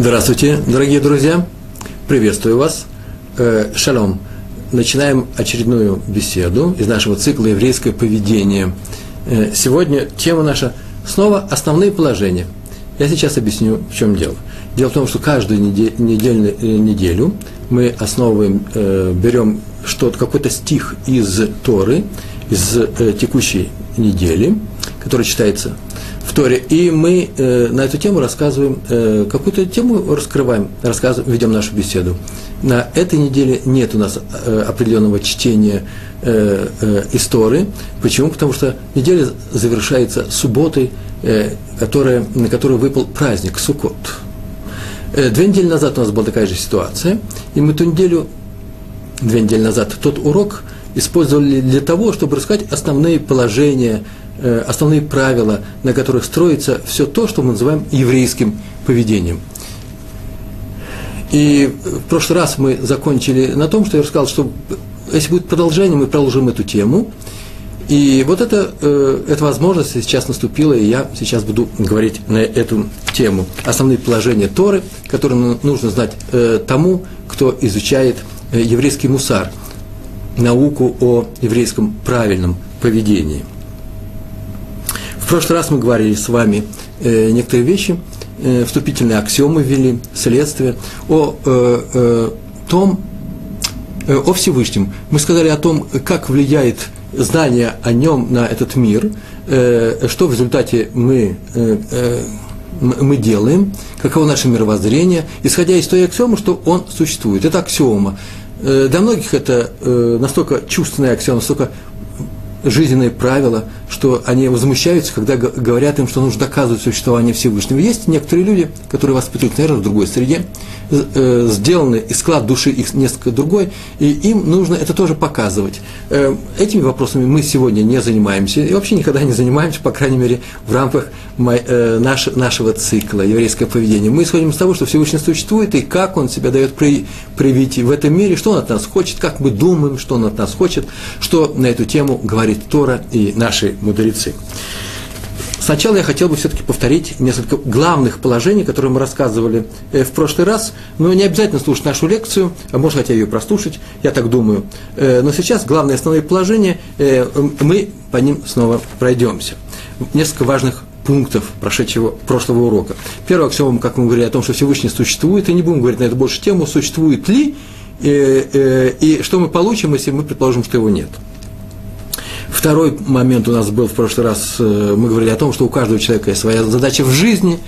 Здравствуйте, дорогие друзья! Приветствую вас! Шалом! Начинаем очередную беседу из нашего цикла «Еврейское поведение». Сегодня тема наша снова «Основные положения». Я сейчас объясню, в чем дело. Дело в том, что каждую неделю мы берем какой-то стих из Торы, из текущей недели, который читается в Торе, и мы на эту тему рассказываем, какую-то тему раскрываем, ведем нашу беседу. На этой неделе нет у нас определенного чтения из Торы. Почему? Потому что неделя завершается субботой, на которую выпал праздник Суккот. 2 недели назад у нас была такая же ситуация, и мы ту неделю, 2 недели назад, тот урок использовали для того, чтобы рассказать основные положения, основные правила, на которых строится все то, что мы называем еврейским поведением. И в прошлый раз мы закончили на том, что я рассказал, что если будет продолжение, мы продолжим эту тему. И вот эта возможность сейчас наступила, и я сейчас буду говорить на эту тему. Основные положения Торы, которые нужно знать тому, кто изучает еврейский мусар, науку о еврейском правильном поведении. В прошлый раз мы говорили с вами некоторые вещи, вступительные аксиомы ввели, следствие, о Всевышнем. Мы сказали о том, как влияет знание о нем на этот мир, что в результате мы делаем, каково наше мировоззрение, исходя из той аксиомы, что он существует. Это аксиома. Для многих это настолько чувственная аксиома, настолько жизненные правила, что они возмущаются, когда говорят им, что нужно доказывать существование Всевышнего. Есть некоторые люди, которые воспитывают, наверное, в другой среде, сделаны, и склад души их несколько другой, и им нужно это тоже показывать. Этими вопросами мы сегодня не занимаемся, и вообще никогда не занимаемся, по крайней мере, в рамках нашего цикла «Еврейское поведение». Мы исходим из того, что Всевышний существует, и как он себя дает проявить в этом мире, что он от нас хочет, как мы думаем, что он от нас хочет, что на эту тему говорит Тора и наши мудрецы. Сначала я хотел бы все-таки повторить несколько главных положений, которые мы рассказывали в прошлый раз, но не обязательно слушать нашу лекцию, а можно хотя ее прослушать, я так думаю. Но сейчас главные основные положения, мы по ним снова пройдемся. Несколько важных пунктов прошлого урока. Первое, как мы говорили о том, что Всевышний существует, и не будем говорить на эту больше тему, существует ли, и что мы получим, если мы предположим, что его нет. Второй момент у нас был в прошлый раз, мы говорили о том, что у каждого человека есть своя задача в жизни,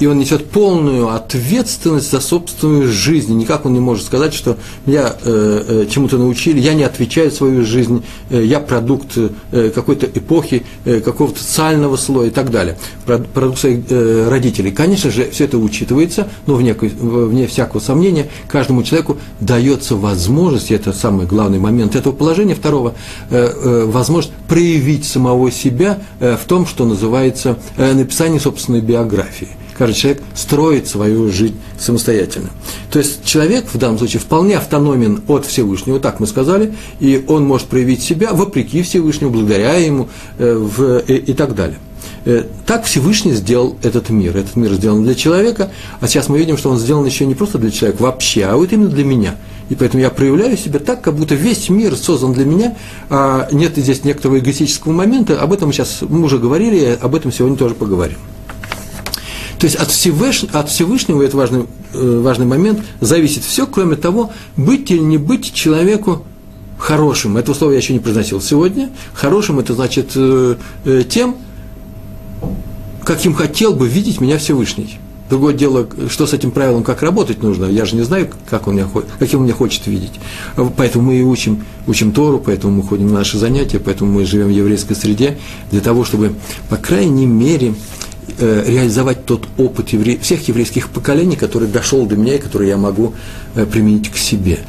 и он несет полную ответственность за собственную жизнь. Никак он не может сказать, что меня чему-то научили, я не отвечаю за свою жизнь, я продукт какой-то эпохи, какого-то социального слоя и так далее, продукт своих родителей. Конечно же, все это учитывается, но вне всякого сомнения, каждому человеку дается возможность, и это самый главный момент этого положения, второго, возможность проявить самого себя в том, что называется написание собственной биографии. Каждый человек строит свою жизнь самостоятельно. То есть человек в данном случае вполне автономен от Всевышнего, так мы сказали, и он может проявить себя вопреки Всевышнему, благодаря ему и так далее. Так Всевышний сделал этот мир. Этот мир сделан для человека, а сейчас мы видим, что он сделан еще не просто для человека вообще, а вот именно для меня. И поэтому я проявляю себя так, как будто весь мир создан для меня, а нет здесь некоторого эгоистического момента. Об этом мы уже говорили, об этом сегодня тоже поговорим. То есть от Всевышнего, это важный момент, зависит все, кроме того, быть или не быть человеку хорошим. Этого слова я еще не произносил сегодня. Хорошим – это значит тем, каким хотел бы видеть меня Всевышний. Другое дело, что с этим правилом, как работать нужно. Я же не знаю, каким он меня хочет видеть. Поэтому мы и учим Тору, поэтому мы ходим на наши занятия, поэтому мы живем в еврейской среде, для того, чтобы, по крайней мере, реализовать тот опыт всех еврейских поколений, который дошел до меня и который я могу применить к себе.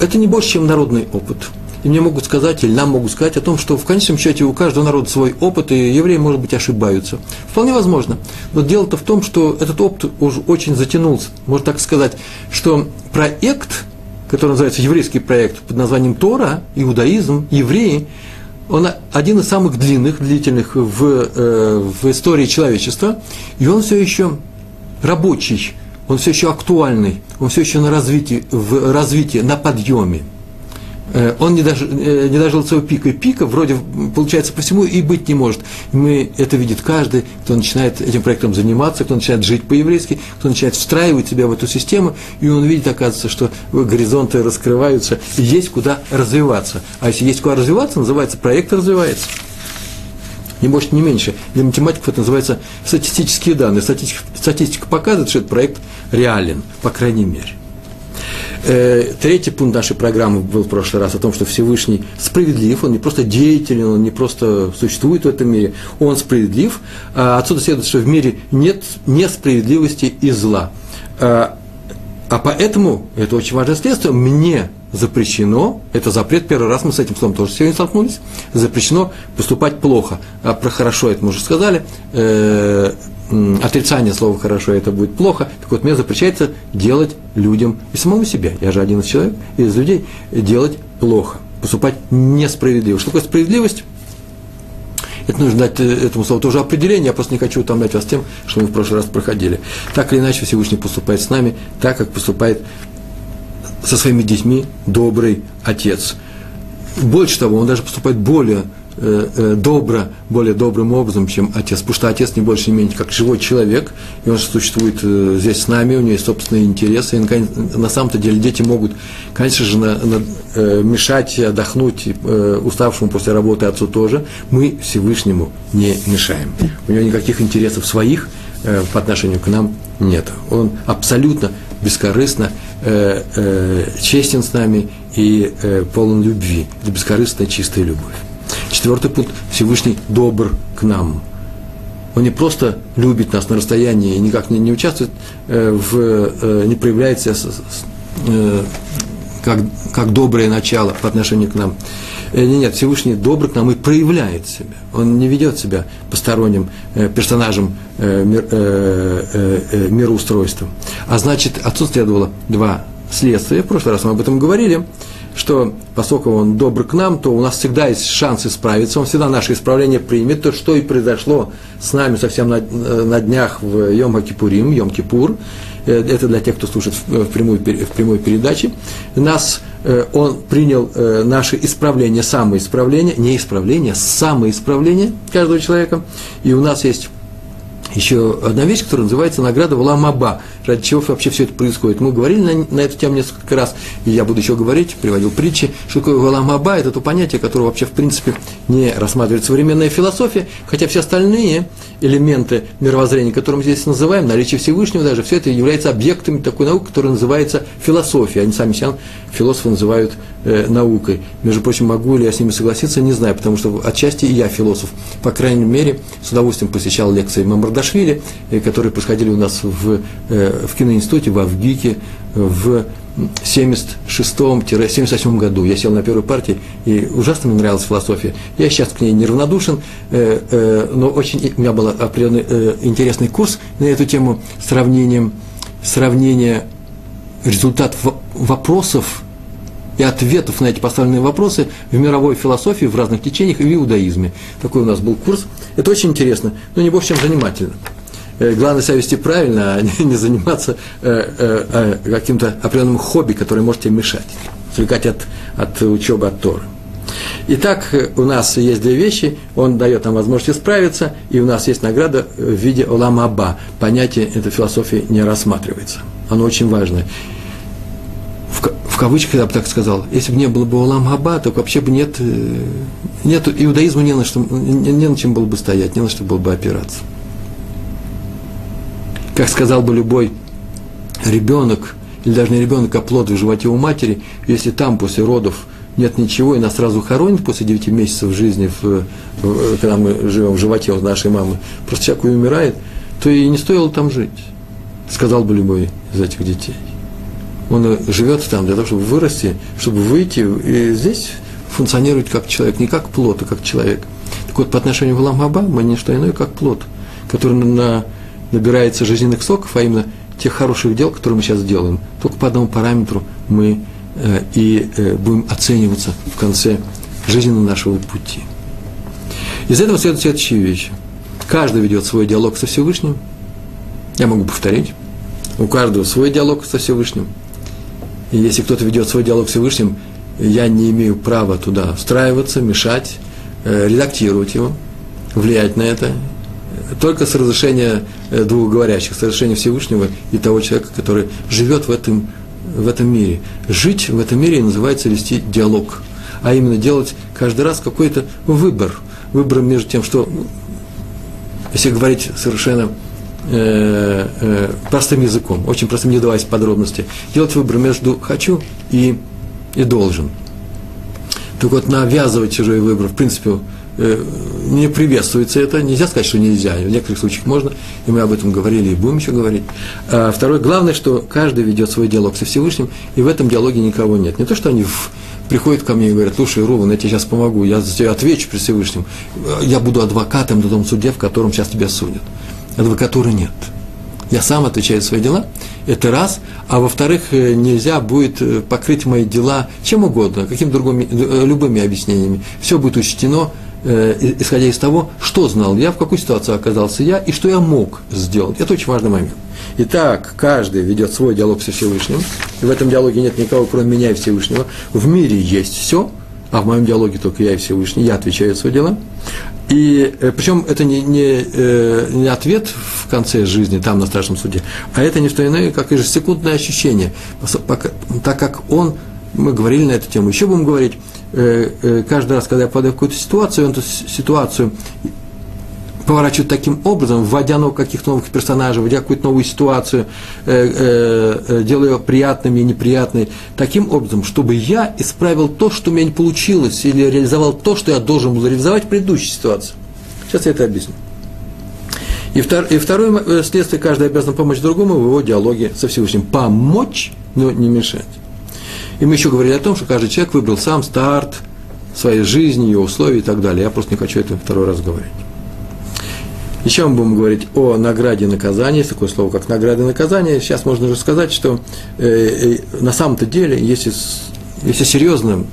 Это не больше, чем народный опыт. И мне могут сказать, или нам могут сказать о том, что в конечном счете у каждого народа свой опыт, и евреи, может быть, ошибаются. Вполне возможно. Но дело-то в том, что этот опыт уже очень затянулся. Можно так сказать, что проект, который называется еврейский проект под названием Тора, иудаизм, евреи, он один из самых длинных, длительных в истории человечества, и он все еще рабочий, он все еще актуальный, он все еще на развитии, в развитии, на подъеме. Он не дожил своего пика, и пика вроде, получается, по всему и быть не может. Мы это видит каждый, кто начинает этим проектом заниматься, кто начинает жить по-еврейски, кто начинает встраивать себя в эту систему, и он видит, оказывается, что горизонты раскрываются, и есть куда развиваться. А если есть куда развиваться, называется проект развивается. Не больше, не меньше. Для математиков это называется статистические данные. Статистика показывает, что этот проект реален, по крайней мере. Третий пункт нашей программы был в прошлый раз о том, что Всевышний справедлив, он не просто деятелен, он не просто существует в этом мире, он справедлив. Отсюда следует, что в мире нет несправедливости и зла. А поэтому, это очень важное следствие, мне запрещено, это запрет, первый раз мы с этим словом тоже сегодня столкнулись, запрещено поступать плохо. А про хорошо это мы уже сказали, отрицание слова «хорошо» это будет плохо, так вот мне запрещается делать людям и самому себе, я же один из человек, из людей, делать плохо, поступать несправедливо. Что такое справедливость? Это нужно дать этому слову тоже определение, я просто не хочу утомлять вас тем, что мы в прошлый раз проходили. Так или иначе Всевышний поступает с нами так, как поступает со своими детьми добрый отец. Больше того, он даже поступает более добро, более добрым образом, чем отец, потому что отец не больше, не менее, как живой человек, и он существует здесь с нами, у него есть собственные интересы, и на самом-то деле дети могут, конечно же, мешать, отдохнуть уставшему после работы отцу тоже, мы Всевышнему не мешаем, у него никаких интересов своих по отношению к нам нет, он абсолютно бескорыстно честен с нами и полон любви, это бескорыстная чистая любовь. Четвертый пункт. Всевышний добр к нам. Он не просто любит нас на расстоянии и никак не участвует, не проявляет себя как доброе начало по отношению к нам. Нет, Всевышний добр к нам и проявляет себя. Он не ведет себя посторонним персонажем мироустройства. А значит, отсюда следовало два следствия. В прошлый раз мы об этом говорили. Что поскольку он добр к нам, то у нас всегда есть шанс исправиться, он всегда наше исправление примет, то, что и произошло с нами совсем на днях в Йом-Кипурим, Йом-Кипур, это для тех, кто слушает в прямой передаче, он принял наше исправление, самоисправление, не исправление, самоисправление каждого человека, и у нас есть еще одна вещь, которая называется награда Валамаба, ради чего вообще все это происходит. Мы говорили на эту тему несколько раз, и я буду еще говорить, приводил притчи, что такое Валамаба, это то понятие, которое вообще в принципе не рассматривает современная философия, хотя все остальные элементы мировоззрения, которые мы здесь называем, наличие Всевышнего даже, все это является объектами такой науки, которая называется философия. Они сами себя философы называют наукой. Между прочим, могу ли я с ними согласиться, не знаю, потому что отчасти и я философ. По крайней мере, с удовольствием посещал лекции Мамардашвили, которые происходили у нас в киноинституте, во ВГИКе, в 76-78 году. Я сел на первой партии, и ужасно мне нравилась философия. Я сейчас к ней неравнодушен, но очень у меня был определенный интересный курс на эту тему, сравнение результатов вопросов и ответов на эти поставленные вопросы в мировой философии, в разных течениях и в иудаизме. Такой у нас был курс. Это очень интересно, но не больше, чем занимательно. Главное себя вести правильно, а не заниматься каким-то определенным хобби, которое может тебе мешать, отвлекать от учебы, от Торы. Итак, у нас есть две вещи, он дает нам возможность исправиться, и у нас есть награда в виде Олам Аба. Понятие этой философии не рассматривается, оно очень важное. В кавычках я бы так сказал, если бы не было бы Олам Аба, то вообще бы нет иудаизму, не на чем было бы стоять, не на что было бы опираться. Как сказал бы любой ребенок, или даже не ребенок, а плод в животе у матери, если там после родов нет ничего, и нас сразу хоронят после 9 месяцев жизни, когда мы живем в животе у нашей мамы, просто человек умирает, то и не стоило там жить, сказал бы любой из этих детей. Он живет там для того, чтобы вырасти, чтобы выйти, и здесь функционировать как человек, не как плод, а как человек. Так вот, по отношению к Олам Аба мы не что иное, как плод, который набирается жизненных соков, а именно тех хороших дел, которые мы сейчас делаем. Только по одному параметру мы будем оцениваться в конце жизненного нашего пути. Из этого следует следующие вещи. Каждый ведет свой диалог со Всевышним, Я могу повторить. У каждого свой диалог со Всевышним. И если кто-то ведет свой диалог с Всевышним, я не имею права туда встраиваться, мешать, редактировать его, влиять на это. Только с разрешения двух говорящих, с разрешения Всевышнего и того человека, который живет в этом мире. Жить в этом мире называется вести диалог, а именно делать каждый раз какой-то выбор. Выбор между тем, что, если говорить совершенно простым языком, очень простым, не даваясь подробности, делать выбор между «хочу» и «должен». Так вот, навязывать чужой выбор, в принципе, не приветствуется это, нельзя сказать, что нельзя, в некоторых случаях можно, и мы об этом говорили и будем еще говорить. А второе, главное, что каждый ведет свой диалог со Всевышним, и в этом диалоге никого нет. Не то, что они приходят ко мне и говорят: слушай, Рувен, я тебе сейчас помогу, я тебе отвечу при Всевышнем, я буду адвокатом на том суде, в котором сейчас тебя судят. Адвокатуры нет. Я сам отвечаю за свои дела, это раз, а во-вторых, нельзя будет покрыть мои дела чем угодно, любыми объяснениями. Все будет учтено, исходя из того, что знал я, в какую ситуацию оказался я и что я мог сделать. Это очень важный момент. Итак, каждый ведет свой диалог со Всевышним, и в этом диалоге нет никого, кроме меня и Всевышнего. В мире есть все, а в моем диалоге только я и Всевышний, я отвечаю за свои дела. И причем это не ответ в конце жизни, там, на страшном суде, а это не что иное, как ежесекундное ощущение, так как мы говорили на эту тему, еще будем говорить, каждый раз, когда я попадаю в какую-то ситуацию, он эту ситуацию поворачивает таким образом, вводя каких-то новых персонажей, вводя какую-то новую ситуацию, делая ее приятной и неприятной, таким образом, чтобы я исправил то, что у меня не получилось, или реализовал то, что я должен был реализовать в предыдущей ситуации. Сейчас я это объясню. И второе следствие: каждый обязан помочь другому в его диалоге со Всевышним. Помочь, но не мешать. И мы еще говорили о том, что каждый человек выбрал сам старт своей жизни, ее условия и так далее. Я просто не хочу это второй раз говорить. Еще мы будем говорить о награде и наказании. Есть такое слово, как награда и наказание. Сейчас можно уже сказать, что на самом-то деле, если серьезно,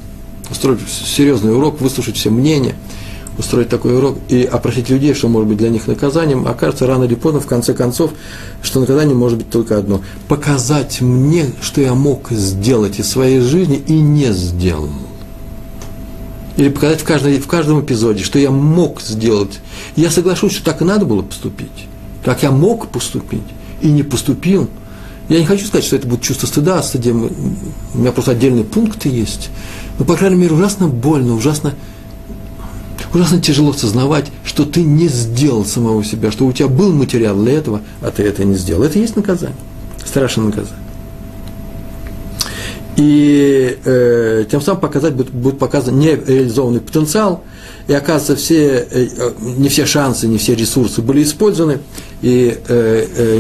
устроить серьезный урок, выслушать все мнения, устроить такой урок и опросить людей, что может быть для них наказанием, окажется рано или поздно, в конце концов, что наказание может быть только одно: показать мне, что я мог сделать из своей жизни и не сделал. Или показать в каждом эпизоде, что я мог сделать. Я соглашусь, что так и надо было поступить. Так я мог поступить и не поступил. Я не хочу сказать, что это будет чувство стыда, у меня просто отдельные пункты есть. Но, по крайней мере, ужасно больно, ужасно тяжело осознавать, что ты не сделал самого себя, что у тебя был материал для этого, а ты это не сделал. Это и есть наказание. Страшное наказание. И тем самым будет показан нереализованный потенциал, и оказывается, не все шансы, не все ресурсы были использованы, и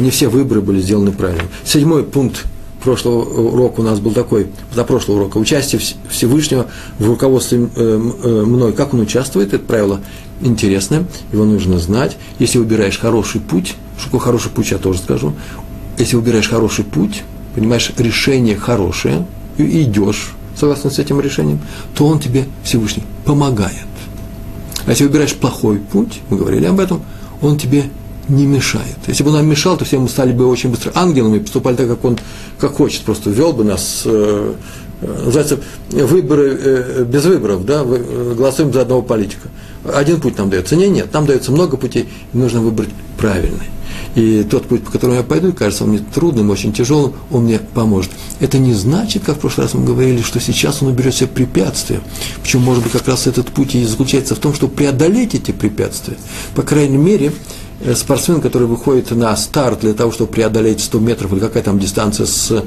не все выборы были сделаны правильно. Седьмой пункт прошлого урока у нас был такой, за прошлого урока: участие Всевышнего в руководстве мной. Как он участвует, это правило интересное, его нужно знать. Если выбираешь хороший путь, что такое хороший путь, я тоже скажу, если выбираешь хороший путь, понимаешь, решение хорошее, и идешь согласно с этим решением, то он тебе, Всевышний, помогает. А если выбираешь плохой путь, мы говорили об этом, он тебе не мешает. Если бы он нам мешал, то все мы стали бы очень быстро ангелами, поступали так, как он хочет, просто вел бы нас, называется, выборы без выборов, да, голосуем за одного политика. Один путь нам дается. Нет, нам дается много путей, и нужно выбрать правильный. И тот путь, по которому я пойду, кажется он мне трудным, очень тяжелым, он мне поможет. Это не значит, как в прошлый раз мы говорили, что сейчас он уберет себе препятствия. Причем, может быть, как раз этот путь и заключается в том, чтобы преодолеть эти препятствия. По крайней мере, спортсмен, который выходит на старт для того, чтобы преодолеть 100 метров или какая там дистанция с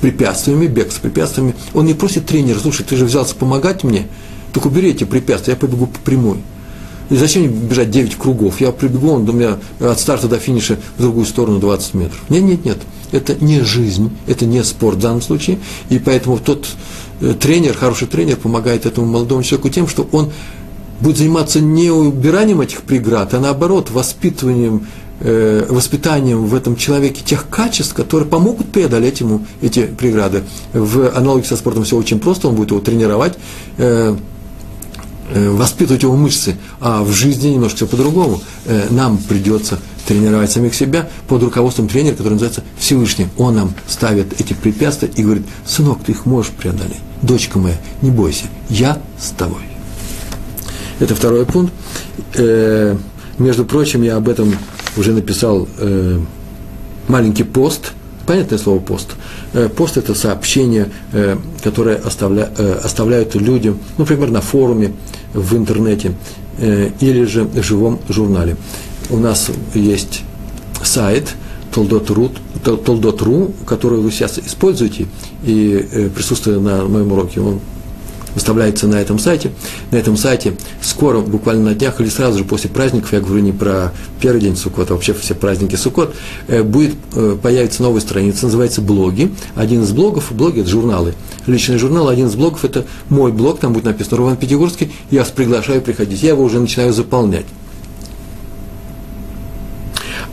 препятствиями, бег с препятствиями, он не просит тренера: слушай, ты же взялся помогать мне, так убери эти препятствия, я побегу по прямой. И зачем мне бежать 9 кругов? Я прибегу, он у меня от старта до финиша в другую сторону 20 метров. Нет. Это не жизнь, это не спорт в данном случае. И поэтому тот тренер, хороший тренер, помогает этому молодому человеку тем, что он будет заниматься не убиранием этих преград, а наоборот воспитанием в этом человеке тех качеств, которые помогут преодолеть ему эти преграды. В аналогии со спортом все очень просто, он будет его тренировать, воспитывать его мышцы, а в жизни немножко все по-другому. Нам придется тренировать самих себя под руководством тренера, который называется Всевышний. Он нам ставит эти препятствия и говорит: сынок, ты их можешь преодолеть, дочка моя, не бойся, я с тобой. Это второй пункт. Между прочим, я об этом уже написал маленький пост. Понятное слово пост. Пост – это сообщение, которое оставляют люди, например, на форуме, в интернете или же в живом журнале. У нас есть сайт toldot.ru, который вы сейчас используете, и присутствуя на моем уроке, он выставляется на этом сайте. На этом сайте скоро, буквально на днях или сразу же после праздников, я говорю не про первый день Суккот, а вообще все праздники Суккот, появится новая страница, называется «Блоги». Один из блогов, блоги – это журналы, личные журналы, один из блогов – это мой блог, там будет написано «Рувен Пятигорский», я вас приглашаю приходить, я его уже начинаю заполнять.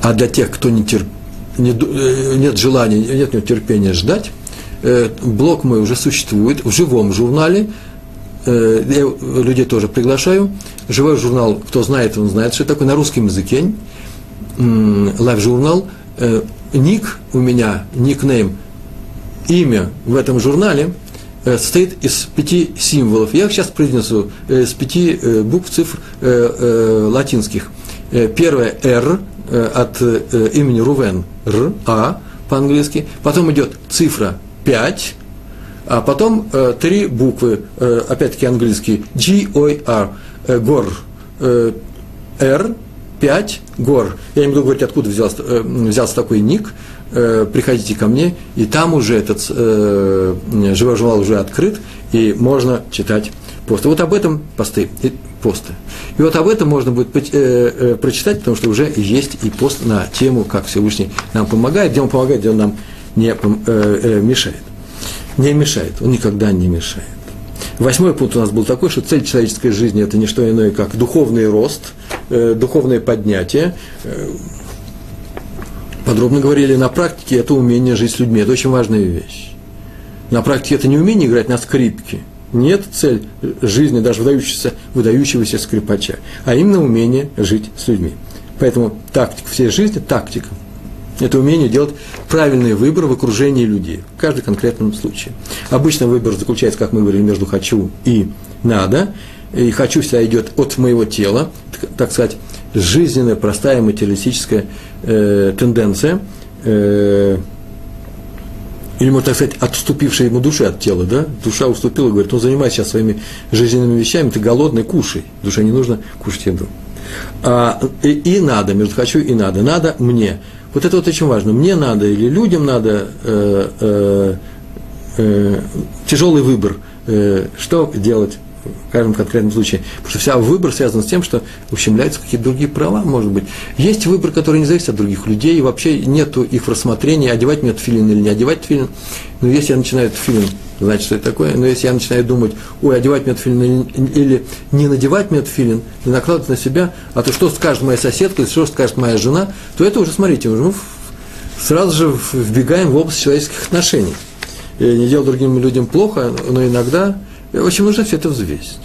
А для тех, кто нет желания, нет терпения ждать, блог мой уже существует в живом журнале. Я людей тоже приглашаю. Живой журнал, кто знает, он знает, что это такое, на русском языке. Лайв-журнал. Ник у меня, никнейм, имя в этом журнале состоит из 5 символов. Я их сейчас произнесу, из 5 букв, цифр латинских. Первое «Р» от имени Рувен, «Р», «А» по-английски. Потом идет цифра 5, а потом 3 буквы, опять-таки английские, G-O-R, гор, R, 5, гор. Я не буду говорить, откуда взялся такой ник, приходите ко мне, и там уже этот живой журнал уже открыт, и можно читать посты. Вот об этом посты. И вот об этом можно будет прочитать, потому что уже есть и пост на тему, как Всевышний нам помогает, где он помогает, где он нам не мешает, он никогда не мешает. 8 пункт у нас был такой, что цель человеческой жизни – это не что иное, как духовный рост, духовное поднятие. Подробно говорили, на практике это умение жить с людьми, это очень важная вещь. На практике это не умение играть на скрипке, нет цель жизни даже выдающегося скрипача, а именно умение жить с людьми. Поэтому тактика всей жизни – тактика. Это умение делать правильный выбор в окружении людей, в каждом конкретном случае. Обычно выбор заключается, как мы говорили, между «хочу» и «надо». И «хочу» всегда идет от моего тела, так сказать, жизненная, простая, материалистическая тенденция, или, можно так сказать, отступившая ему душа от тела, да? Душа уступила и говорит: ну, занимайся сейчас своими жизненными вещами, ты голодный, кушай. Душе не нужно кушать еду. И «надо», между «хочу» и «надо». «Надо» мне. Вот это вот очень важно. Мне надо или людям надо тяжелый выбор, что делать в каждом конкретном случае. Потому что вся выбор связан с тем, что ущемляются какие-то другие права, может быть. Есть выбор, который не зависит от других людей, и вообще нет их рассмотрения, одевать мне тфилин или не одевать тфилин. Но если я начинаю тфилин, значит, что это такое. Но если я начинаю думать, ой, одевать мне тфилин или не надевать мне тфилин, не накладывать на себя, а то что скажет моя соседка, что скажет моя жена, то это уже, смотрите, мы сразу же вбегаем в область человеческих отношений. И не делать другим людям плохо, но иногда очень нужно все это взвесить.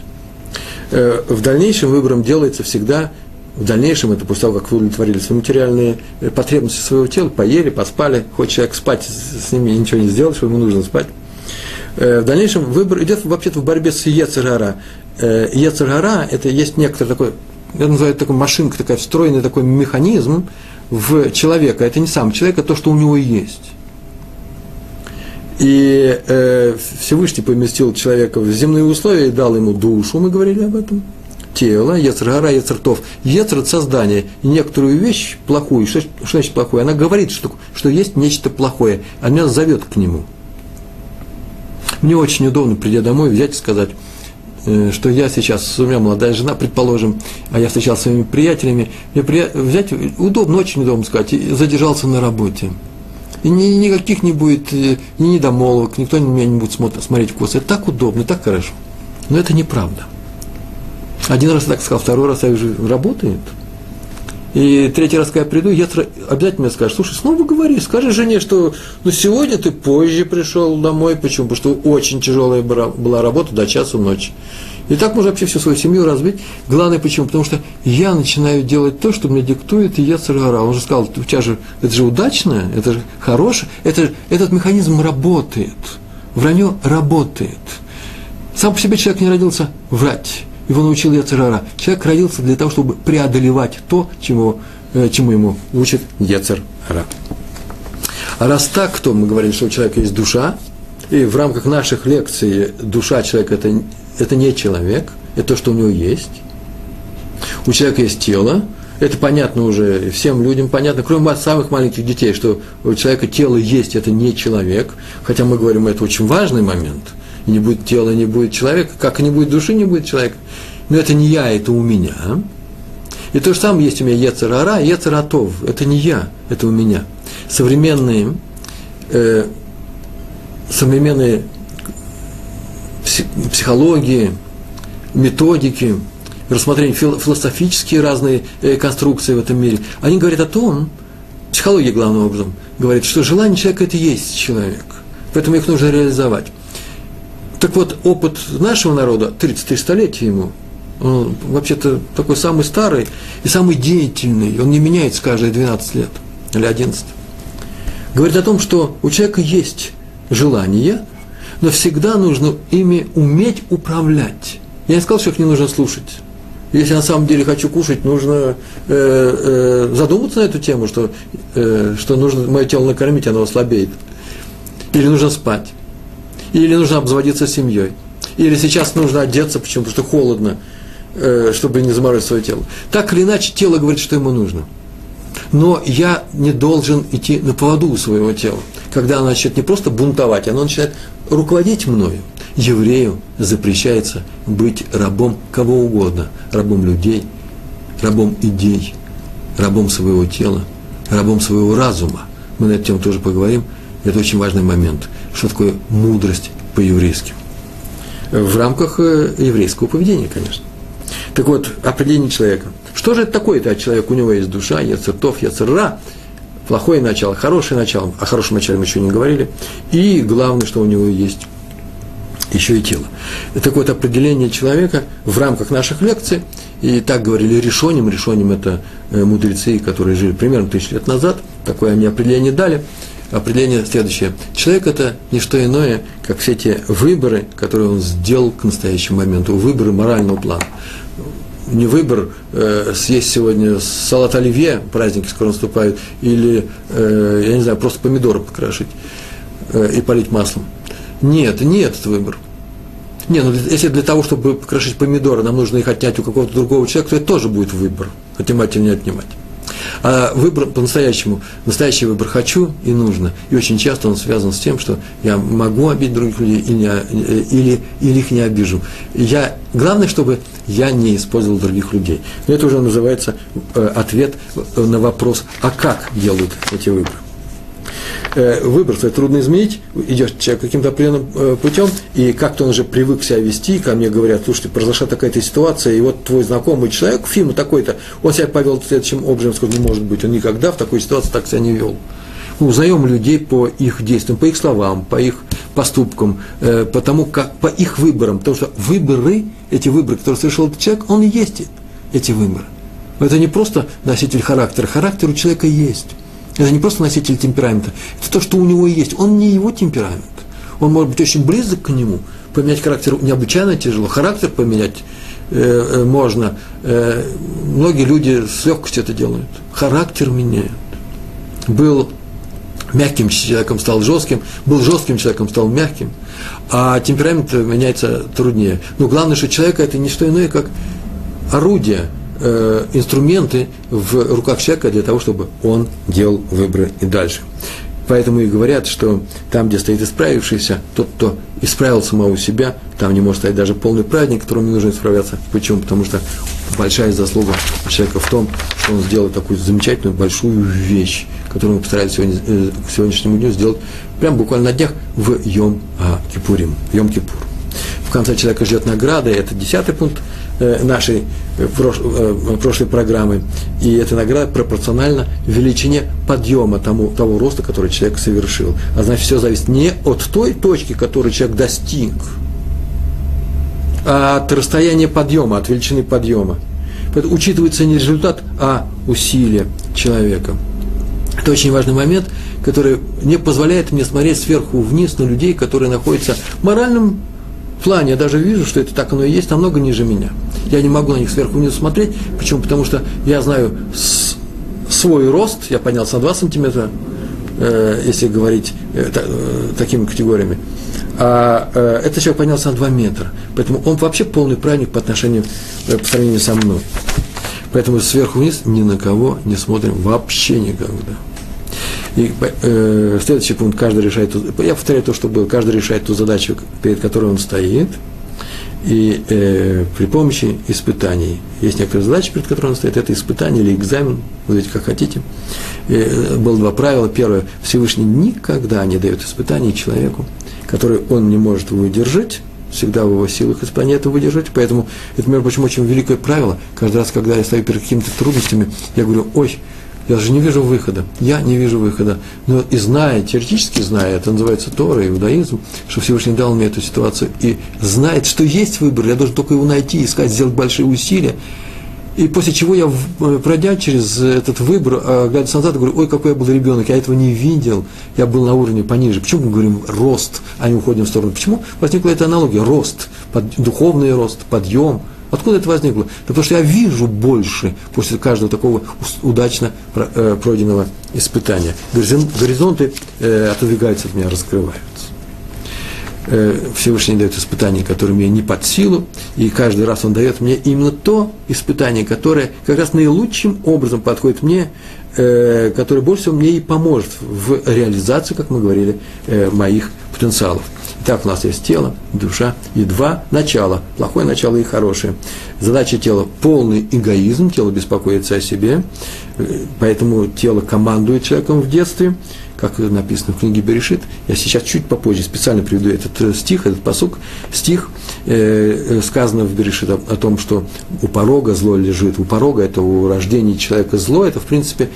В дальнейшем выбором делается всегда, в дальнейшем это после того, как вы удовлетворили свои материальные потребности своего тела, поели, поспали, хоть человек спать с ними ничего не сделать, что ему нужно спать. В дальнейшем выбор идет вообще-то в борьбе с йецер хара. Йецер хара – это есть некоторый такой, я называю это такой машинка, такая встроенный такой механизм в человека. Это не сам человек, а то, что у него есть. И Всевышний поместил человека в земные условия и дал ему душу, мы говорили об этом, тело, йецер хара, йецер тов. Йецер – это создание. И некоторую вещь плохую, что значит плохое? Она говорит, что есть нечто плохое, она зовет к нему. Мне очень удобно, придя домой, взять и сказать, что я сейчас, у меня молодая жена, предположим, а я встречался с своими приятелями, мне взять, удобно, очень удобно сказать, и задержался на работе. И никаких не будет, ни недомолвок, никто меня не будет смотреть в косы. Это так удобно, так хорошо. Но это неправда. Один раз я так сказал, второй раз я уже работает. И третий раз, когда я приду, Ецер обязательно мне скажет: слушай, снова говори, скажи жене, что ну, сегодня ты позже пришел домой. Почему? Потому что очень тяжелая была работа до часу ночи. И так можно вообще всю свою семью разбить. Главное почему? Потому что я начинаю делать то, что мне диктует Йецер Гара. Он же сказал, у тебя же, это же удачно, это же хорошее, этот механизм работает. Вранье работает. Сам по себе человек не родился врать. Его научил Йецер Гара. Человек родился для того, чтобы преодолевать то, чему ему учит Йецер Гара. А раз так, то мы говорили, что у человека есть душа, и в рамках наших лекций душа человека – это не человек, это то, что у него есть. У человека есть тело, это понятно уже, всем людям понятно, кроме самых маленьких детей, что у человека тело есть, это не человек, хотя мы говорим, это очень важный момент, и не будет тела, не будет человека, как и не будет души, не будет человека, но это не я, это у меня. И то же самое есть у меня Йецер Гара, Йецер Атов, это не я, это у меня. Современные психологии, методики, рассмотрения философические разные конструкции в этом мире, они говорят о том, психология главным образом говорит, что желание человека – это и есть человек, поэтому их нужно реализовать. Так вот, опыт нашего народа, 30 тысяч столетий ему, он вообще-то такой самый старый и самый деятельный, он не меняется каждые 12 лет или 11, говорит о том, что у человека есть желания, но всегда нужно ими уметь управлять. Я не сказал, что их не нужно слушать. Если я на самом деле хочу кушать, нужно задуматься на эту тему, что нужно мое тело накормить, оно ослабеет. Или нужно спать. Или нужно обзаводиться семьей. Или сейчас нужно одеться, почему? Потому что холодно, чтобы не заморозить свое тело. Так или иначе, тело говорит, что ему нужно. Но я не должен идти на поводу у своего тела. Когда оно начнет не просто бунтовать, оно начинает руководить мною. Еврею запрещается быть рабом кого угодно. Рабом людей, рабом идей, рабом своего тела, рабом своего разума. Мы на эту тему тоже поговорим. Это очень важный момент. Что такое мудрость по-еврейски? В рамках еврейского поведения, конечно. Так вот, определение человека. Что же это такое-то человек? У него есть душа, Йецер Тов, Йецер Ра. Плохое начало, хорошее начало. О хорошем начале мы еще не говорили. И главное, что у него есть еще и тело. Так вот, определение человека в рамках наших лекций, и так говорили решоним. Решоним – это мудрецы, которые жили примерно 1000 лет назад. Такое они определение дали. Определение следующее. Человек – это не что иное, как все те выборы, которые он сделал к настоящему моменту. Выборы морального плана. Не выбор съесть сегодня салат оливье, праздники скоро наступают, или, я не знаю, просто помидоры покрошить и полить маслом. Нет, не этот выбор. Не, ну если для того, чтобы покрошить помидоры, нам нужно их отнять у какого-то другого человека, то это тоже будет выбор, отнимать или не отнимать. А выбор по-настоящему, настоящий выбор хочу и нужно. И очень часто он связан с тем, что я могу обидеть других людей или их не обижу. Главное, чтобы я не использовал других людей. Но это уже называется ответ на вопрос, а как делают эти выборы. Выбор свой трудно изменить, идешь человек каким-то определенным путем, и как-то он уже привык себя вести, ко мне говорят, слушайте, произошла такая-то ситуация, и вот твой знакомый человек, Фима такой-то, он себя повел следующим образом, скажу, не может быть, он никогда в такой ситуации так себя не вел. Мы узнаем людей по их действиям, по их словам, по их поступкам, по тому, как, по их выборам, потому что эти выборы, которые совершил этот человек, он и есть эти выборы. Это не просто носитель характера, характер у человека есть. Это не просто носитель темперамента, это то, что у него есть. Он не его темперамент. Он может быть очень близок к нему. Поменять характер необычайно тяжело. Характер поменять можно. Многие люди с легкостью это делают. Характер меняют. Был мягким человеком, стал жестким. Был жестким человеком, стал мягким. А темперамент меняется труднее. Но главное, что человека это не что иное, как орудие, инструменты в руках человека для того, чтобы он делал выборы и дальше. Поэтому и говорят, что там, где стоит исправившийся, тот, кто исправил самого себя, там не может стоять даже полный праведник, которому не нужно исправляться. Почему? Потому что большая заслуга человека в том, что он сделал такую замечательную, большую вещь, которую мы постарались к сегодняшнему дню сделать прямо буквально на днях в Йом-Кипур. В конце человека ждет награда, и это 10-й пункт нашей прошлой программы. И эта награда пропорциональна величине подъема того роста, который человек совершил. А значит, все зависит не от той точки, которую человек достиг, а от расстояния подъема, от величины подъема. Поэтому учитывается не результат, а усилие человека. Это очень важный момент, который не позволяет мне смотреть сверху вниз на людей, которые находятся в моральном плане. Я даже вижу, что это так оно и есть, намного ниже меня. Я не могу на них сверху вниз смотреть. Почему? Потому что я знаю свой рост. Я поднялся на 2 сантиметра, если говорить такими категориями. А этот человек поднялся на 2 метра. Поэтому он вообще полный праведник по сравнению со мной. Поэтому сверху вниз ни на кого не смотрим вообще никогда. И следующий пункт. Каждый решает, я повторяю то, что было. Каждый решает ту задачу, перед которой он стоит. И при помощи испытаний. Есть некоторые задачи, перед которыми он стоит. Это испытание или экзамен. Вызовите, как хотите. Было 2 правила. Первое. Всевышний никогда не дает испытаний человеку, который он не может выдержать. Всегда в его силах испытания это выдержать. Поэтому это, между прочим, очень великое правило. Каждый раз, когда я стою перед какими-то трудностями, я говорю: ой, я же не вижу выхода. Я не вижу выхода. Но и зная, теоретически зная, это называется Тора, иудаизм, что Всевышний дал мне эту ситуацию, и знает, что есть выбор, я должен только его найти, искать, сделать большие усилия. И после чего я, пройдя через этот выбор, глядя назад, говорю: ой, какой я был ребенок, я этого не видел, я был на уровне пониже. Почему мы говорим рост, а не уходим в сторону? Почему возникла эта аналогия? Рост, духовный рост, подъем. Откуда это возникло? Да потому что я вижу больше после каждого такого удачно пройденного испытания. Горизонты отодвигаются от меня, раскрываются. Всевышний дает испытания, которые мне не под силу, и каждый раз он дает мне именно то испытание, которое как раз наилучшим образом подходит мне, которое больше всего мне и поможет в реализации, как мы говорили, моих потенциалов. Итак, у нас есть тело, душа и 2 начала, плохое начало и хорошее. Задача тела – полный эгоизм, тело беспокоится о себе, поэтому тело командует человеком в детстве, как написано в книге Берешит. Я сейчас чуть попозже специально приведу этот стих, этот пасук. Стих сказано в Берешит о том, что у порога зло лежит. У порога – это у рождения человека зло, это, в принципе,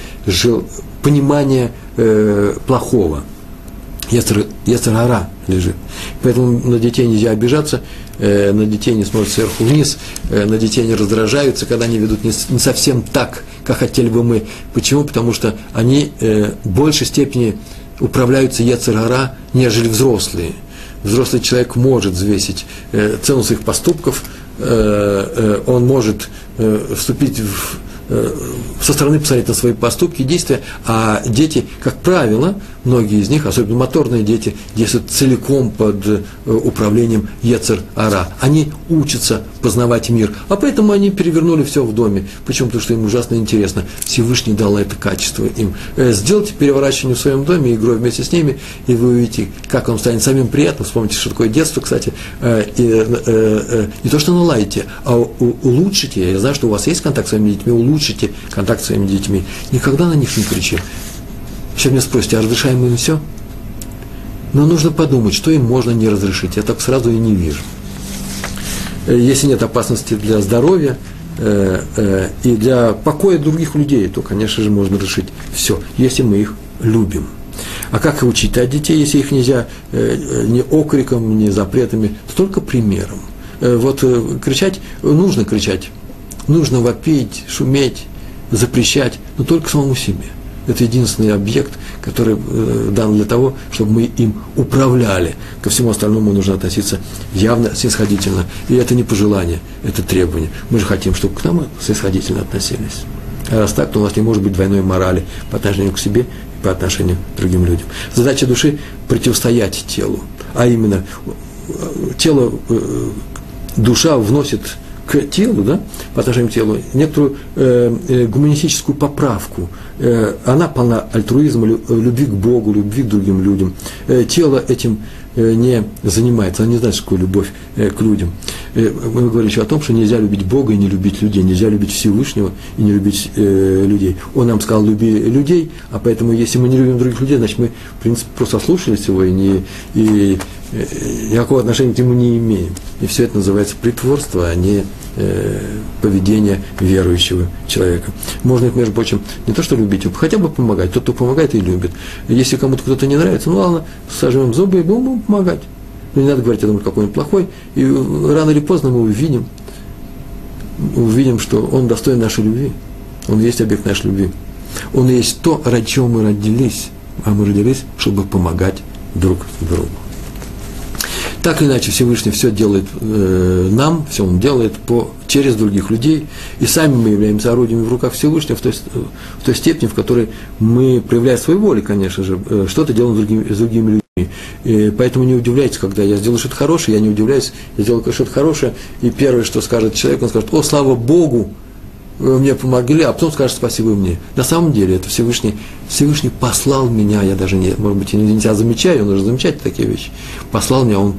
понимание плохого. Ецер ара лежит. Поэтому на детей нельзя обижаться, на детей не смотрят сверху вниз, на детей не раздражаются, когда они ведут не совсем так, как хотели бы мы. Почему? Потому что они в большей степени управляются ецер ара, нежели взрослые. Взрослый человек может взвесить цену своих поступков, он может вступить со стороны посмотреть на свои поступки и действия, а дети, как правило, многие из них, особенно моторные дети, действуют целиком под управлением Ецер-Ара. Они учатся познавать мир, а поэтому они перевернули все в доме. Почему? Потому что им ужасно интересно. Всевышний дал это качество им. Сделайте переворачивание в своем доме, игрой вместе с ними, и вы увидите, как вам станет самим приятно. Вспомните, что такое детство, кстати. Не то, что наладите, а улучшите. Я знаю, что у вас есть контакт с своими детьми, улучшите контакт с своими детьми. Никогда на них не кричи. Сейчас меня спросите, а разрешаем им все? Но нужно подумать, что им можно не разрешить. Я так сразу и не вижу. Если нет опасности для здоровья и для покоя других людей, то, конечно же, можно разрешить все, если мы их любим. А как учить от детей, если их нельзя ни окриком, ни запретами, то только примером. Вот кричать, нужно кричать. Нужно вопить, шуметь, запрещать, но только самому себе. Это единственный объект, который дан для того, чтобы мы им управляли. Ко всему остальному нужно относиться явно снисходительно. И это не пожелание, это требование. Мы же хотим, чтобы к нам снисходительно относились. А раз так, то у нас не может быть двойной морали по отношению к себе и по отношению к другим людям. Задача души – противостоять телу. А именно, тело, душа вносит к телу, да, по отношению к телу, некоторую гуманистическую поправку. Она полна альтруизма, любви к Богу, любви к другим людям. Тело этим не занимается, оно не знает, что такое любовь к людям. Мы говорили еще о том, что нельзя любить Бога и не любить людей, нельзя любить Всевышнего и не любить людей. Он нам сказал: люби людей, а поэтому, если мы не любим других людей, значит, мы, в принципе, просто ослушались его и никакого отношения к нему не имеем. И все это называется притворство, а не поведение верующего человека. Можно их, между прочим, не то что любить, а хотя бы помогать. Тот, кто помогает, и любит. Если кому-то кто-то не нравится, ну ладно, сожмем зубы и будем помогать. Но не надо говорить о том, какой он плохой. И рано или поздно мы увидим, что он достоин нашей любви. Он есть объект нашей любви. Он есть то, ради чего мы родились. А мы родились, чтобы помогать друг другу. Так или иначе, Всевышний все делает нам, все Он делает через других людей. И сами мы являемся орудиями в руках Всевышнего в той степени, в которой мы, проявляя свою волю, конечно же, что-то делаем с другими людьми. И поэтому не удивляйтесь, когда я сделаю что-то хорошее, я не удивляюсь, я сделаю что-то хорошее, и первое, что скажет человек, он скажет: «О, слава Богу, вы мне помогли», а потом скажет: «Спасибо мне». На самом деле это Всевышний послал меня, я даже, может быть, не себя замечаю, он уже замечает такие вещи. Послал меня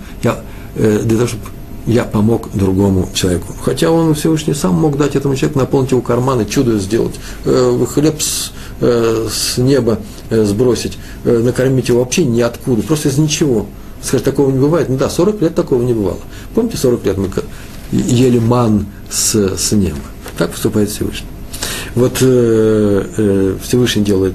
для того, чтобы я помог другому человеку. Хотя он, Всевышний, сам мог дать этому человеку, наполнить его карманы, чудо сделать, хлеб с неба сбросить, накормить его вообще ниоткуда, просто из ничего. Скажет, такого не бывает. Ну да, 40 лет такого не бывало. Помните, 40 лет мы ели ман с неба. Так поступает Всевышний. Вот Всевышний делает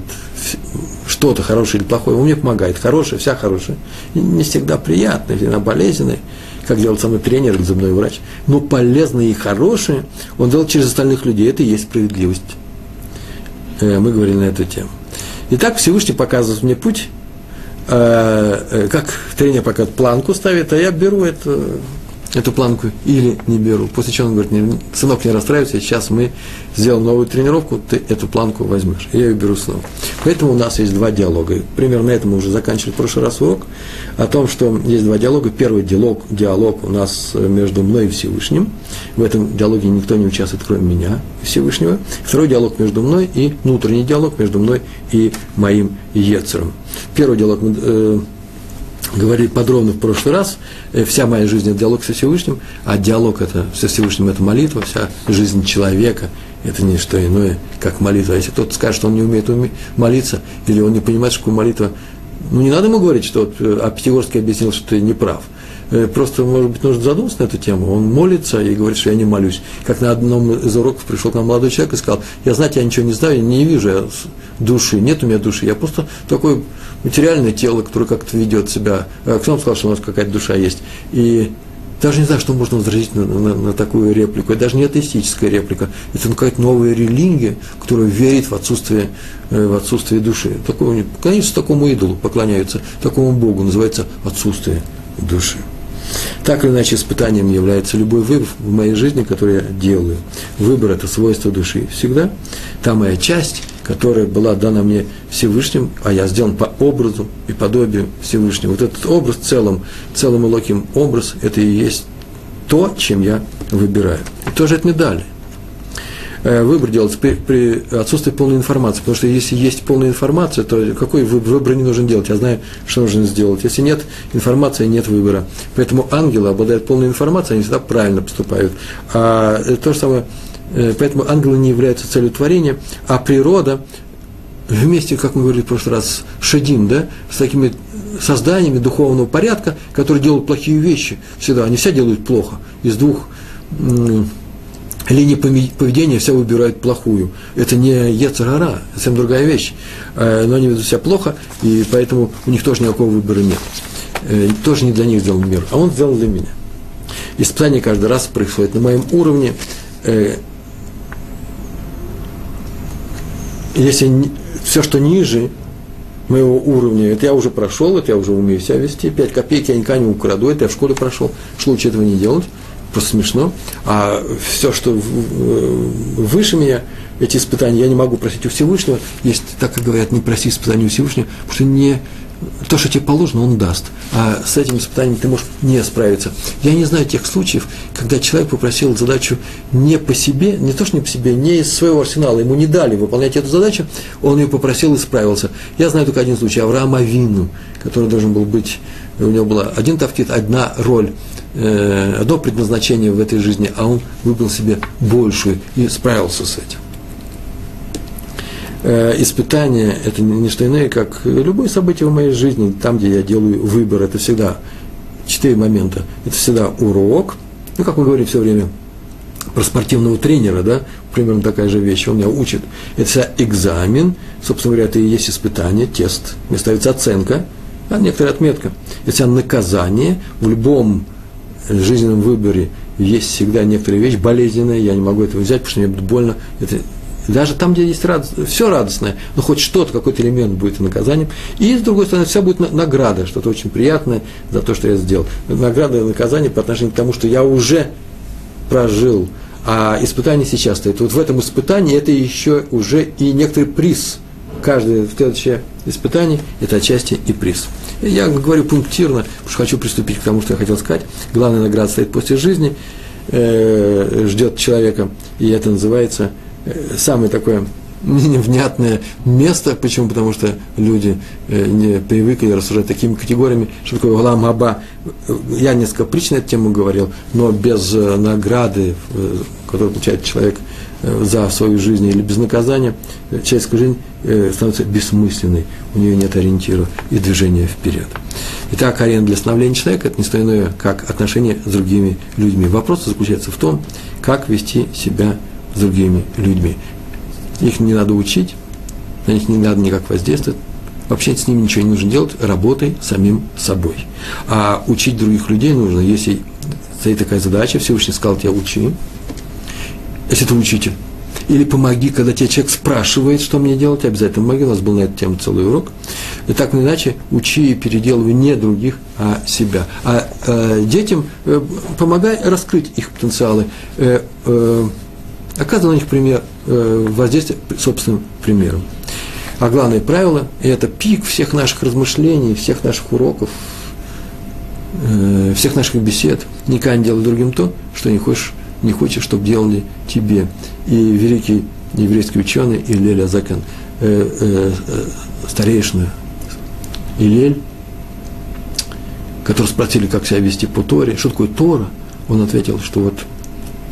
что-то хорошее или плохое, он мне помогает. Хорошее, вся хорошая. Не всегда приятное, всегда болезненное, как делал самый тренер или зубной врач. Но полезное и хорошее он делает через остальных людей. Это и есть справедливость. Мы говорили на эту тему. Итак, Всевышний показывает мне путь, как тренер показывает, планку ставит, а я беру эту планку или не беру. После чего он говорит: «Сынок, не расстраивайся, сейчас мы сделаем новую тренировку, ты эту планку возьмешь». Я ее беру снова. Поэтому у нас есть два диалога. И примерно это мы уже заканчивали в прошлый раз урок о том, что есть два диалога. Первый диалог у нас между мной и Всевышним. В этом диалоге никто не участвует, кроме меня и Всевышнего. Второй диалог между мной и внутренний диалог между мной и моим Ецером. Первый диалог говорили подробно в прошлый раз. Вся моя жизнь – это диалог со Всевышним, а диалог со Всевышним – это молитва, вся жизнь человека – это не что иное, как молитва. Если кто-то скажет, что он не умеет молиться, или он не понимает, что такое молитва, ну, не надо ему говорить, что Пятигорский объяснил, что ты не прав. Просто, может быть, нужно задуматься на эту тему. Он молится и говорит, что я не молюсь. Как на одном из уроков пришел к нам молодой человек и сказал: я ничего не знаю, я не вижу души, нет у меня души, я просто такое материальное тело, которое как-то ведет себя. Кто сказал, что у нас какая-то душа есть? И даже не знаю, что можно возразить на такую реплику. Это даже не атеистическая реплика. Это какая-то новая религия, которая верит в отсутствие души. Конечно, такому идолу поклоняются, такому Богу, называется отсутствие души. Так или иначе, испытанием является любой выбор в моей жизни, который я делаю. Выбор – это свойство души. Всегда та моя часть, которая была дана мне Всевышним, а я сделан по образу и подобию Всевышнего. Вот этот образ целым и логим образ – это и есть то, чем я выбираю. И тоже это медали. Выбор делается при отсутствии полной информации, потому что если есть полная информация, то какой выбор не нужно делать? Я знаю, что нужно сделать. Если нет информации, нет выбора. Поэтому ангелы обладают полной информацией, они всегда правильно поступают. А то же самое, поэтому ангелы не являются целью творения, а природа вместе, как мы говорили в прошлый раз, шадим, да, с такими созданиями духовного порядка, которые делают плохие вещи всегда. Они все делают плохо. Из двух линии поведения все выбирают плохую. Это не йецер хара, совсем другая вещь. Но они ведут себя плохо, и поэтому у них тоже никакого выбора нет. Тоже не для них сделал мир, а он сделал для меня. Испытание каждый раз происходит на моем уровне. Если все, что ниже моего уровня, это я уже прошел, это я уже умею себя вести, 5 копеек я никогда не украду, это я в школе прошел, лучше этого не делать. Просто смешно. А все, что выше меня, эти испытания, я не могу просить у Всевышнего. Есть, так как говорят, не проси испытания у Всевышнего, потому что то, что тебе положено, он даст. А с этим испытанием ты можешь не справиться. Я не знаю тех случаев, когда человек попросил задачу не по себе, не то, что не по себе, не из своего арсенала. Ему не дали выполнять эту задачу, он ее попросил и справился. Я знаю только один случай, Авраам Авину, который должен был быть, у него была один тавкид, одна роль, одно предназначение в этой жизни, а он выбрал себе большую и справился с этим. Испытание – это не что иное, как любое событие в моей жизни, там, где я делаю выбор, это всегда четыре момента. Это всегда урок, ну, как мы говорим все время, про спортивного тренера, да, примерно такая же вещь, он меня учит. Это всегда экзамен, собственно говоря, это и есть испытание, тест, мне ставится оценка, а некоторая отметка. Это всегда наказание, в любом жизненном выборе есть всегда некоторая вещь болезненная, я не могу этого взять, потому что мне будет больно. Это даже там, где есть радость, все радостное, но хоть что-то, какой-то элемент будет наказанием. И, с другой стороны, вся будет награда, что-то очень приятное за то, что я сделал. Награда и наказание по отношению к тому, что я уже прожил. А испытание сейчас стоит. Вот в этом испытании это еще уже и некоторый приз. Каждое следующее испытание – это отчасти и приз. И я говорю пунктирно, потому что хочу приступить к тому, что я хотел сказать. Главная награда стоит после жизни, ждет человека, и это называется самое такое невнятное место. Почему? Потому что люди не привыкли рассуждать такими категориями, что такое «Улам Аба». Я несколько причин на эту тему говорил, но без награды, которую получает человек за свою жизнь, или без наказания, человеческая жизнь становится бессмысленной, у нее нет ориентира и движения вперед. Итак, арена для становления человека – это не что иное, как отношения с другими людьми. Вопрос заключается в том, как вести себя с другими людьми. Их не надо учить, на них не надо никак воздействовать. Вообще с ними ничего не нужно делать, работай самим собой. А учить других людей нужно, если стоит такая задача, Всевышний сказал тебе учи, если ты учитель. Или помоги, когда тебе человек спрашивает, что мне делать, обязательно помоги. У нас был на эту тему целый урок. И так или иначе, учи и переделывай не других, а себя. А детям помогай раскрыть их потенциалы. Оказывай на них пример, воздействие собственным примером. А главное правило, и это пик всех наших размышлений, всех наших уроков, всех наших бесед, никогда не делай другим то, что не хочешь, чтобы делали тебе. И великий еврейский ученый Илель Азакен, старейшина Илель, которого спросили, как себя вести по Торе, что такое Тора, он ответил, что вот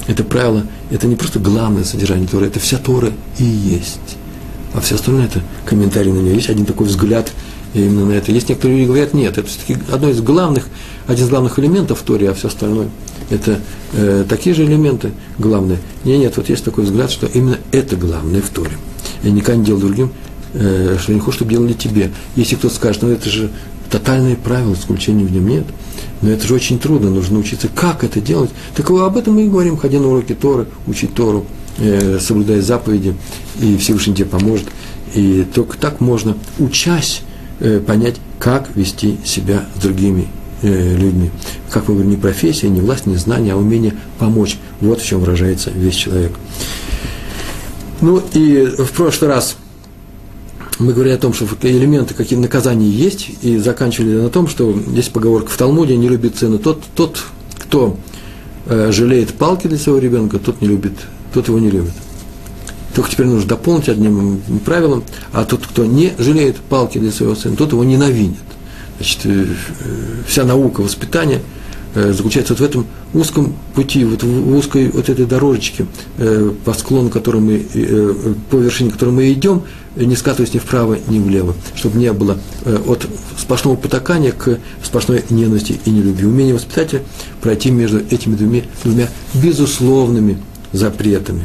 это правило, это не просто главное содержание Торы, это вся Тора и есть. А все остальное – это комментарии на нее. Есть один такой взгляд именно на это. Есть некоторые люди, говорят, нет, это все-таки один из главных элементов Торы, а все остальное – это такие же элементы главные. Нет, вот есть такой взгляд, что именно это главное в Торе. Я никогда не делал другим, что не хочу, чтобы делали тебе. Если кто-то скажет, ну это же тотальное правило, исключений в нем нет. Но это же очень трудно, нужно учиться, как это делать. Так об этом мы и говорим, ходя на уроки Торы, учить Тору, соблюдая заповеди, и Всевышний тебе поможет. И только так можно, учась, понять, как вести себя с другими людьми. Как мы говорим, не профессия, не власть, не знание, а умение помочь. Вот в чем выражается весь человек. Ну и в прошлый раз мы говорили о том, что элементы, какие наказания есть, и заканчивали на том, что есть поговорка в Талмуде: не любит сына тот, кто жалеет палки для своего ребенка, тот его не любит. Только теперь нужно дополнить одним правилом: а тот, кто не жалеет палки для своего сына, тот его ненавидит. Значит, вся наука воспитания заключается вот в этом узком пути, вот в узкой вот этой дорожечке, по склону, которой мы, по вершине которой мы идем, не скатываясь ни вправо, ни влево, чтобы не было от сплошного потакания к сплошной ненависти и нелюбви. Умение воспитателя пройти между этими двумя безусловными запретами.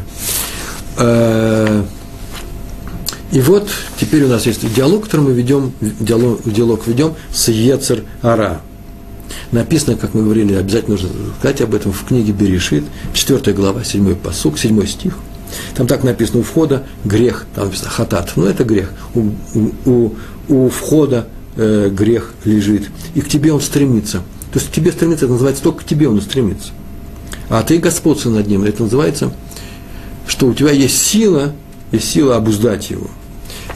И вот теперь у нас есть диалог, который мы ведем, диалог ведем с Ецер Ара. Написано, как мы говорили, обязательно нужно сказать об этом, в книге Берешит, 4 глава, 7 пасук, 7 стих. Там так написано: у входа грех, там написано хатат, но это грех. У входа грех лежит, и к тебе он стремится. То есть к тебе стремится, это называется только к тебе он стремится. А ты господствуй над ним, это называется, что у тебя есть сила, и сила обуздать его.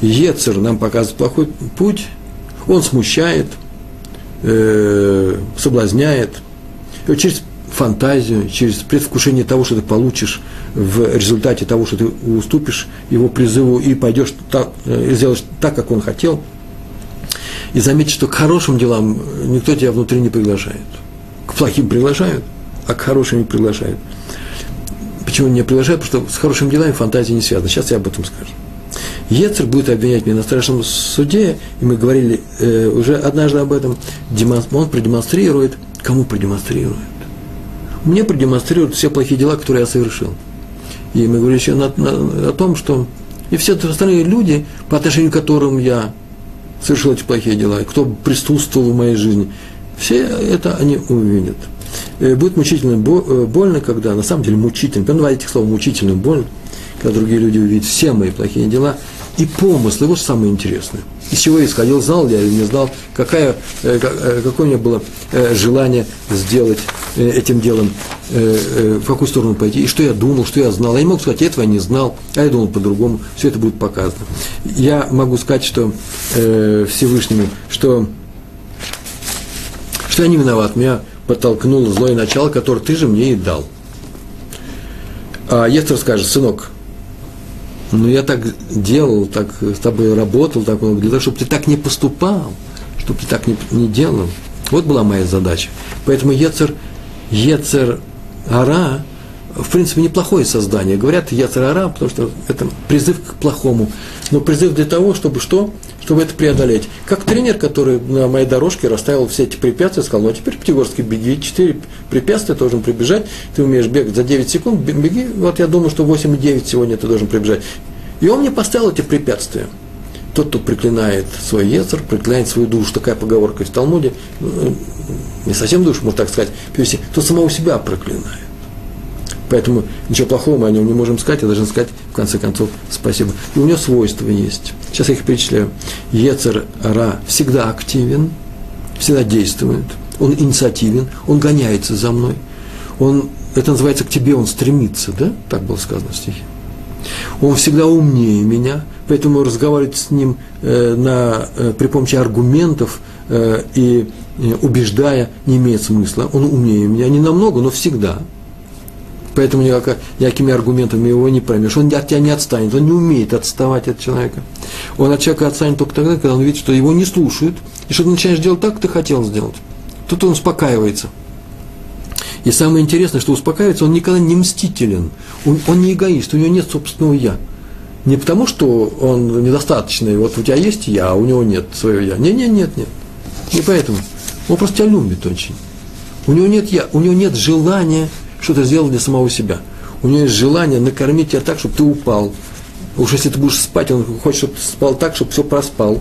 Ецер нам показывает плохой путь, он смущает, соблазняет, через фантазию, через предвкушение того, что ты получишь в результате того, что ты уступишь его призыву и пойдешь так, и сделаешь так, как он хотел. И заметь, что к хорошим делам никто тебя внутри не приглашает. К плохим приглашают, а к хорошим не приглашают. Почему не приглашают? Потому что с хорошими делами фантазия не связана. Сейчас я об этом скажу. Ецер будет обвинять меня на страшном суде, и мы говорили уже однажды об этом, он продемонстрирует, Кому продемонстрирует? Мне продемонстрируют все плохие дела, которые я совершил. И мы говорим еще о том, что и все остальные люди, по отношению к которым я совершил эти плохие дела, и кто присутствовал в моей жизни, все это они увидят. И будет мучительно больно, когда, на самом деле мучительно, когда говорить этих слов мучительно больно, когда другие люди увидят все мои плохие дела, и помыслы, вот самое интересное. Из чего я исходил, знал я или не знал, какое у меня было желание сделать этим делом, в какую сторону пойти, и что я думал, что я знал. Я не мог сказать, я этого не знал, а я думал по-другому, все это будет показано. Я могу сказать, что Всевышнему, что я не виноват, меня подтолкнуло злое начало, которое ты же мне и дал. А Естер скажет: сынок, ну я так делал, так с тобой работал, так, для того, чтобы ты так не поступал, чтобы ты так не делал. Вот была моя задача. Поэтому Ецер-Ара, в принципе, неплохое создание. Говорят Ецер-Ара, потому что это призыв к плохому. Но призыв для того, чтобы что? Чтобы это преодолеть. Как тренер, который на моей дорожке расставил все эти препятствия, сказал: ну а теперь, Пятигорский, беги, 4 препятствия должен прибежать, ты умеешь бегать за 9 секунд, беги, вот я думаю, что 8,9 сегодня ты должен прибежать. И он мне поставил эти препятствия. Тот, кто проклинает свой ецер, проклинает свою душу. Такая поговорка есть в Талмуде, не совсем душу, можно так сказать, перевести, то самого себя проклинает. Поэтому ничего плохого мы о нем не можем сказать, я должен сказать, в конце концов, спасибо. И у него свойства есть. Сейчас я их перечисляю. Ецер-Ра всегда активен, всегда действует, он инициативен, он гоняется за мной. Это называется «к тебе он стремится», да? Так было сказано в стихе. Он всегда умнее меня, поэтому разговаривать с ним при помощи аргументов и убеждая не имеет смысла. Он умнее меня, не намного, но всегда. Поэтому никакими аргументами его не промешь. Он от тебя не отстанет, он не умеет отставать от человека. Он от человека отстанет только тогда, когда он видит, что его не слушают, и что ты начинаешь делать так, как ты хотел сделать. Тут он успокаивается. И самое интересное, что успокаивается, он никогда не мстителен, он не эгоист, у него нет собственного «я». Не потому, что он недостаточный, вот у тебя есть «я», а у него нет своего «я». Нет. Не поэтому. Он просто тебя любит очень. У него нет «я», у него нет желания что-то сделал для самого себя. У него есть желание накормить тебя так, чтобы ты упал. Уж если ты будешь спать, он хочет, чтобы ты спал так, чтобы все проспал.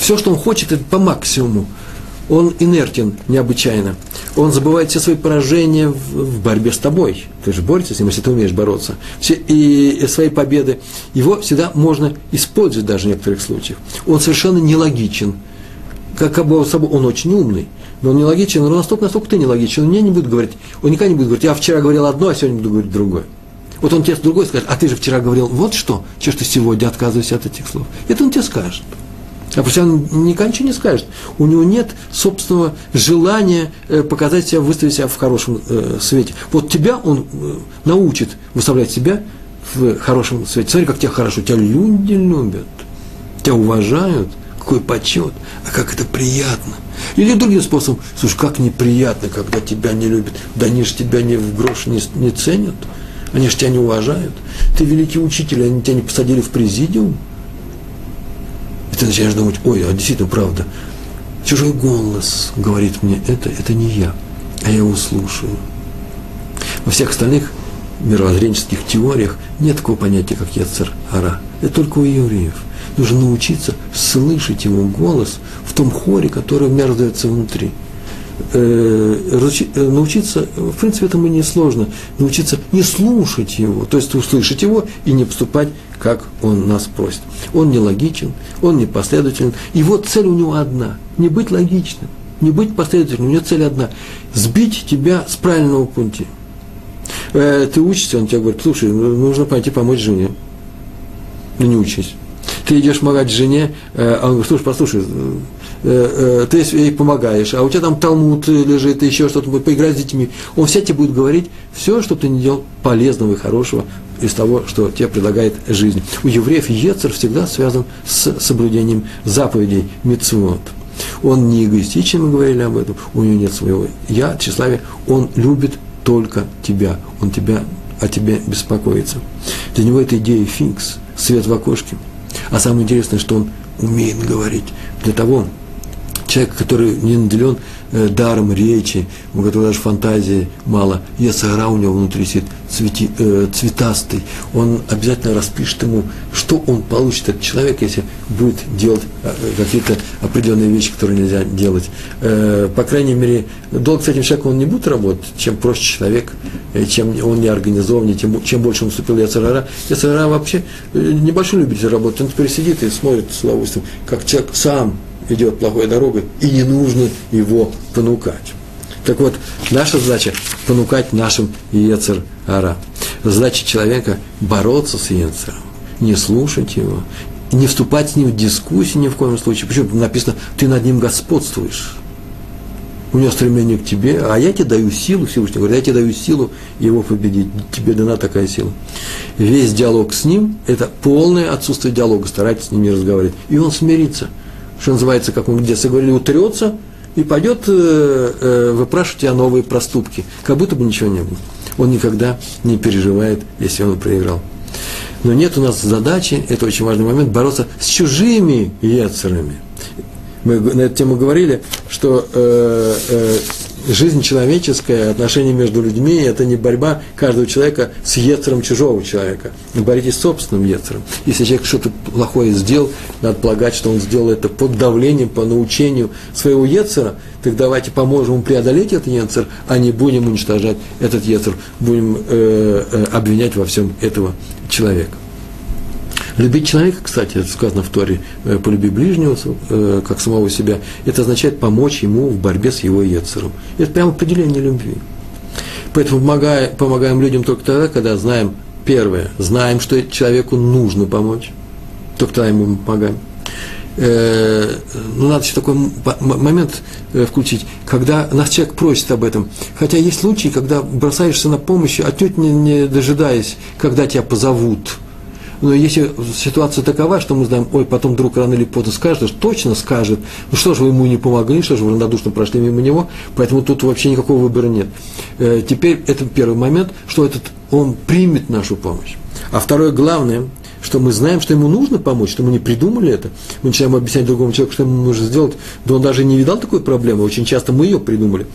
Все, что он хочет, это по максимуму. Он инертен необычайно. Он забывает все свои поражения в борьбе с тобой. Ты же борешься с ним, если ты умеешь бороться. Все и свои победы. Его всегда можно использовать даже в некоторых случаях. Он совершенно нелогичен. Как бы он очень умный. Но он нелогичен, но настолько ты нелогичен, он мне не будет говорить, он никогда не будет говорить: я вчера говорил одно, а сегодня буду говорить другое. Вот он тебе с другой скажет: а ты же вчера говорил вот что, чего ж ты сегодня отказываешься от этих слов? Это он тебе скажет. А просто он никогда ничего не скажет. У него нет собственного желания показать себя, выставить себя в хорошем свете. Вот тебя он научит выставлять себя в хорошем свете. Смотри, как тебя хорошо, тебя люди любят, тебя уважают. Какой почет, а как это приятно. Или другим способом: слушай, как неприятно, когда тебя не любят. Да они же тебя ни в грош не ценят, они же тебя не уважают. Ты великий учитель, они тебя не посадили в президиум. И ты начинаешь думать: ой, а действительно, правда, чужой голос говорит мне это не я, а я его слушаю. Во всех остальных мировоззренческих теориях нет такого понятия, как Ецер-Ара. Это только у евреев. Нужно научиться слышать его голос в том хоре, который мерзается внутри. Научиться, в принципе, этому несложно, научиться не слушать его, то есть услышать его и не поступать, как он нас просит. Он нелогичен, он непоследователен. Его цель у него одна – не быть логичным, не быть последовательным. У него цель одна – сбить тебя с правильного пути. Ты учишься, он тебе говорит: слушай, нужно пойти помочь жене. Ну, не учись. Ты идешь помогать жене, а он говорит: слушай, послушай, ты ей помогаешь, а у тебя там талмуд лежит, еще что-то, поиграй с детьми. Он все тебе будет говорить все, что ты не делал полезного и хорошего из того, что тебе предлагает жизнь. У евреев Ецер всегда связан с соблюдением заповедей мицвот. Он не эгоистичен, мы говорили об этом, у него нет своего «я», тщеславия, он любит только тебя, он о тебе беспокоится. Для него это идея фикс, свет в окошке. А самое интересное, что он умеет говорить. Для того, человека, который не наделен даром речи, у которого даже фантазии мало, ясара у него внутри сидит цветастый, он обязательно распишет ему, что он получит от человека, если будет делать какие-то определенные вещи, которые нельзя делать. По крайней мере, долго с этим человеком он не будет работать. Чем проще человек, чем он не организованнее, чем больше он вступил в ясара. Ясара вообще небольшой любитель работать. Он теперь сидит и смотрит с удовольствием, как человек сам идет плохой дорогой, и не нужно его понукать. Так вот, наша задача – понукать нашим Ецер-Ара. Задача человека – бороться с Ецером, не слушать его, не вступать с ним в дискуссию ни в коем случае. Почему? Написано, ты над ним господствуешь. У него стремление к тебе, а я тебе даю силу, Всевышний говорит, я тебе даю силу его победить, тебе дана такая сила. Весь диалог с ним – это полное отсутствие диалога, старайтесь с ним не разговаривать. И он смирится. Что называется, как мы в детстве говорили, утрется и пойдет выпрашивать у тебя новые проступки. Как будто бы ничего не было. Он никогда не переживает, если он проиграл. Но нет у нас задачи, это очень важный момент, бороться с чужими яцерами. Мы на эту тему говорили, что жизнь человеческая, отношения между людьми, это не борьба каждого человека с яцером чужого человека. Боритесь с собственным яцером. Если человек что-то плохое сделал, надо полагать, что он сделал это под давлением, по научению своего яцера, так давайте поможем ему преодолеть этот яцер, а не будем уничтожать этот яцер, будем обвинять во всем этого человека. Любить человека, кстати, это сказано в Торе, полюби ближнего, как самого себя, это означает помочь ему в борьбе с его ецером. Это прямо определение любви. Поэтому помогаем людям только тогда, когда знаем, первое, знаем, что человеку нужно помочь, только тогда ему помогаем. Но надо еще такой момент включить, когда нас человек просит об этом. Хотя есть случаи, когда бросаешься на помощь, отнюдь не дожидаясь, когда тебя позовут. Но если ситуация такова, что мы знаем, ой, потом вдруг рано или поздно скажет, точно скажет, ну что же вы ему не помогли, что же вы равнодушно прошли мимо него, поэтому тут вообще никакого выбора нет. Теперь это первый момент, что он примет нашу помощь. А второе главное, что мы знаем, что ему нужно помочь, что мы не придумали это, мы начинаем объяснять другому человеку, что ему нужно сделать, да он даже не видал такой проблемы, очень часто мы ее придумали.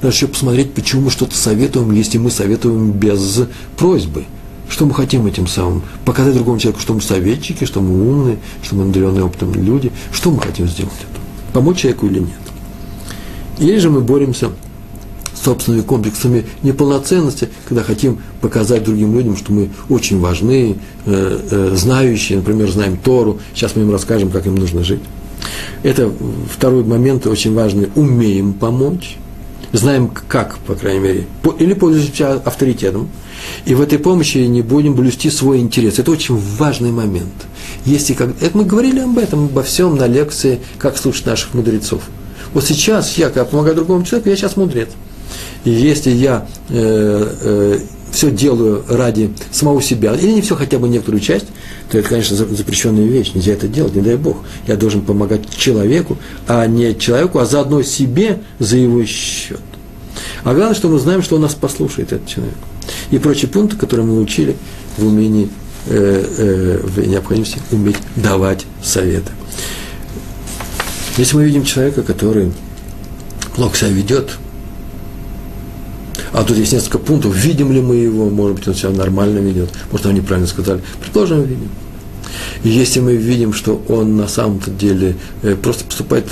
Надо еще посмотреть, почему мы что-то советуем, если мы советуем без просьбы. Что мы хотим этим самым? Показать другому человеку, что мы советчики, что мы умные, что мы наделенные опытом люди. Что мы хотим сделать? Помочь человеку или нет? Или же мы боремся с собственными комплексами неполноценности, когда хотим показать другим людям, что мы очень важны, знающие, например, знаем Тору. Сейчас мы им расскажем, как им нужно жить. Это второй момент, очень важный. Умеем помочь. Знаем как, по крайней мере. Или пользуемся авторитетом. И в этой помощи не будем блюсти свой интерес. Это очень важный момент. Это мы говорили об этом, обо всем на лекции, как слушать наших мудрецов. Вот сейчас я, когда помогаю другому человеку, я сейчас мудрец. И если я все делаю ради самого себя, или не все, хотя бы некоторую часть, то это, конечно, запрещенная вещь. Нельзя это делать, не дай Бог. Я должен помогать человеку, а не человеку, а заодно себе за его счет. А главное, что мы знаем, что он нас послушает, этот человек. И прочие пункты, которые мы учили в умении, в необходимости уметь давать советы. Если мы видим человека, который плохо себя ведет, а тут есть несколько пунктов, видим ли мы его, может быть, он себя нормально ведет, может, нам неправильно сказали, предположим, видим. И если мы видим, что он на самом-то деле просто поступает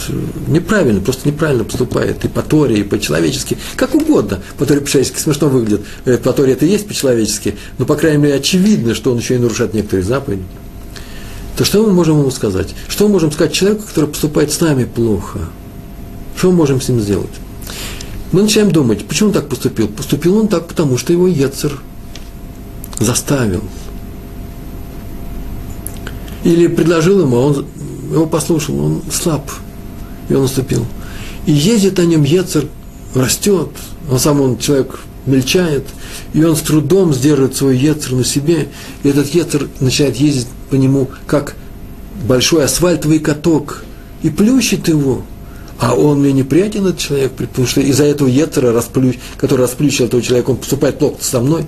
неправильно, и по Торе, и по-человечески, как угодно. По Торе по-человечески смешно выглядит, по Торе это и есть по-человечески, но, по крайней мере, очевидно, что он еще и нарушает некоторые заповеди. То что мы можем ему сказать? Что мы можем сказать человеку, который поступает с нами плохо? Что мы можем с ним сделать? Мы начинаем думать, почему он так поступил? Поступил он так, потому что его Ецер заставил. Или предложил ему, а он его послушал, он слаб, и он уступил. И ездит на нем Ецер, растет, он человек мельчает, и он с трудом сдерживает свой Ецер на себе, и этот Ецер начинает ездить по нему, как большой асфальтовый каток, и плющит его. А он мне неприятен, этот человек, потому что из-за этого Ецера, который расплющил этого человека, он поступает плохо со мной.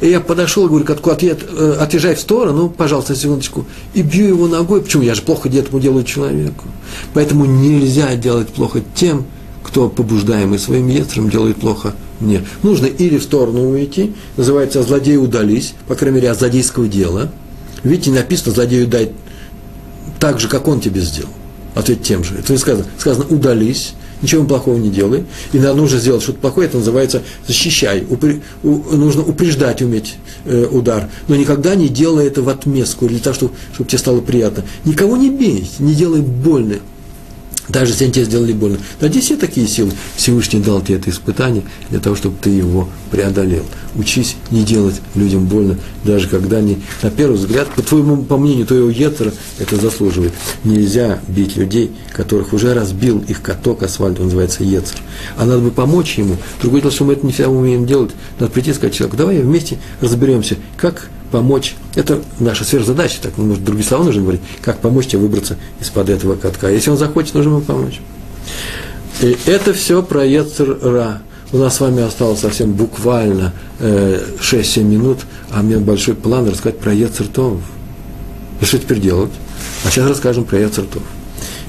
И я подошел и говорю, катку, отъезжай в сторону, пожалуйста, секундочку, и бью его ногой. Почему? Я же плохо этому делаю человеку. Поэтому нельзя делать плохо тем, кто побуждаемый своим ецером делает плохо мне. Нужно или в сторону уйти, называется «злодеи удались», по крайней мере, от злодейского дела. Видите, написано «злодею дай так же, как он тебе сделал». Ответ тем же. Это не сказано. Сказано «удались». Ничего плохого не делай. И нужно сделать что-то плохое, это называется защищай. Нужно упреждать уметь удар. Но никогда не делай это в отместку, для того, чтобы тебе стало приятно. Никого не бей, не делай больно. Даже если они тебе сделали больно. Надеюсь, все такие силы. Всевышний дал тебе это испытание для того, чтобы ты его преодолел. Учись не делать людям больно, даже когда они, на первый взгляд, по мнению твоего йецера, это заслуживает. Нельзя бить людей, которых уже разбил их каток, асфальт, он называется йецер. А надо бы помочь ему. Другое дело, что мы это не всегда умеем делать. Надо прийти и сказать человеку, давай вместе разберемся, как помочь. Это наша сверхзадача, так, может, другие слова нужно говорить, как помочь тебе выбраться из-под этого катка. Если он захочет, нужно ему помочь. И это все про йецер ра. У нас с вами осталось совсем буквально 6-7 минут, а у меня большой план рассказать про йецер тов. И что теперь делать? А сейчас расскажем про йецер тов.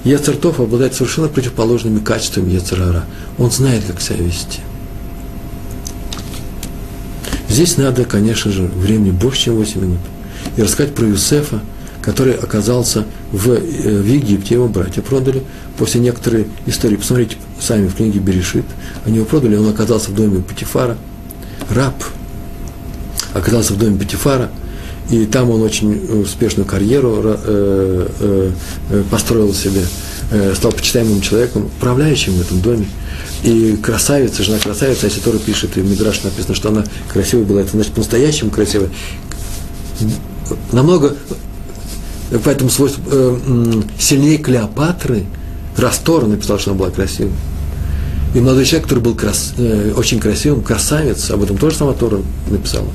Йецер тов обладает совершенно противоположными качествами йецер ара. Он знает, как себя вести. Здесь надо, конечно же, времени больше, чем 8 минут. И рассказать про Иосифа, который оказался в Египте. Его братья продали. После некоторой истории, посмотрите сами в книге Берешит, они его продали, он оказался в доме Потифара. Раб оказался в доме Потифара. И там он очень успешную карьеру построил себе, стал почитаемым человеком, управляющим в этом доме. И красавица, жена красавица, если Тора пишет, и в Мидраш написано, что она красивая была, это значит по-настоящему красивая. Намного, поэтому свойство сильнее Клеопатры, Растор написал, что она была красивой. И молодой человек, который был очень красивым, красавец, об этом тоже сама Тора написала.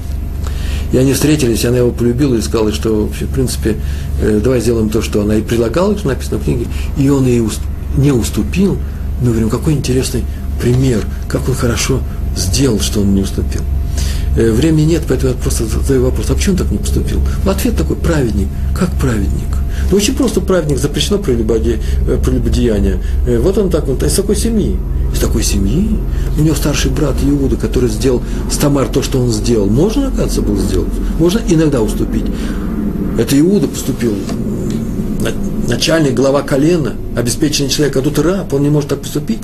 И они встретились, и она его полюбила и сказала, что, в принципе, давай сделаем то, что она и предлагала, что написано в книге, и он ей не уступил. Мы говорим, какой интересный пример, как он хорошо сделал, что он не уступил. Времени нет, поэтому я просто задаю вопрос, а почему он так не поступил? Ответ такой, праведник. Как праведник? Ну, очень просто праведник, запрещено прелюбодеяние. Вот он так, вот, из такой семьи. Из такой семьи? У него старший брат Иуда, который сделал с Тамар то, что он сделал. Можно, оказывается, было сделать? Можно иногда уступить. Это Иуда поступил, начальник, глава колена, обеспеченный человек, а тут раб, он не может так поступить.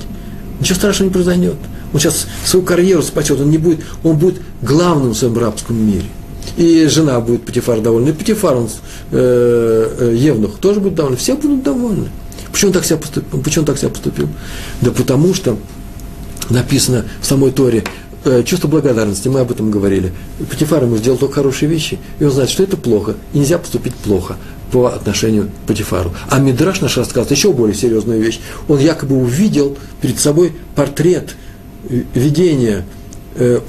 Ничего страшного не произойдет. Он сейчас свою карьеру спасет, он будет главным в своем рабском мире. И жена будет Потифар довольна, и Потифар, он евнух, тоже будет доволен. Все будут довольны. Почему он так себя поступил? Да потому что написано в самой Торе чувство благодарности, мы об этом говорили. Потифар ему сделал только хорошие вещи, и он знает, что это плохо, и нельзя поступить плохо по отношению к Потифару. А Мидраш наш рассказывает еще более серьезную вещь. Он якобы увидел перед собой портрет, видение,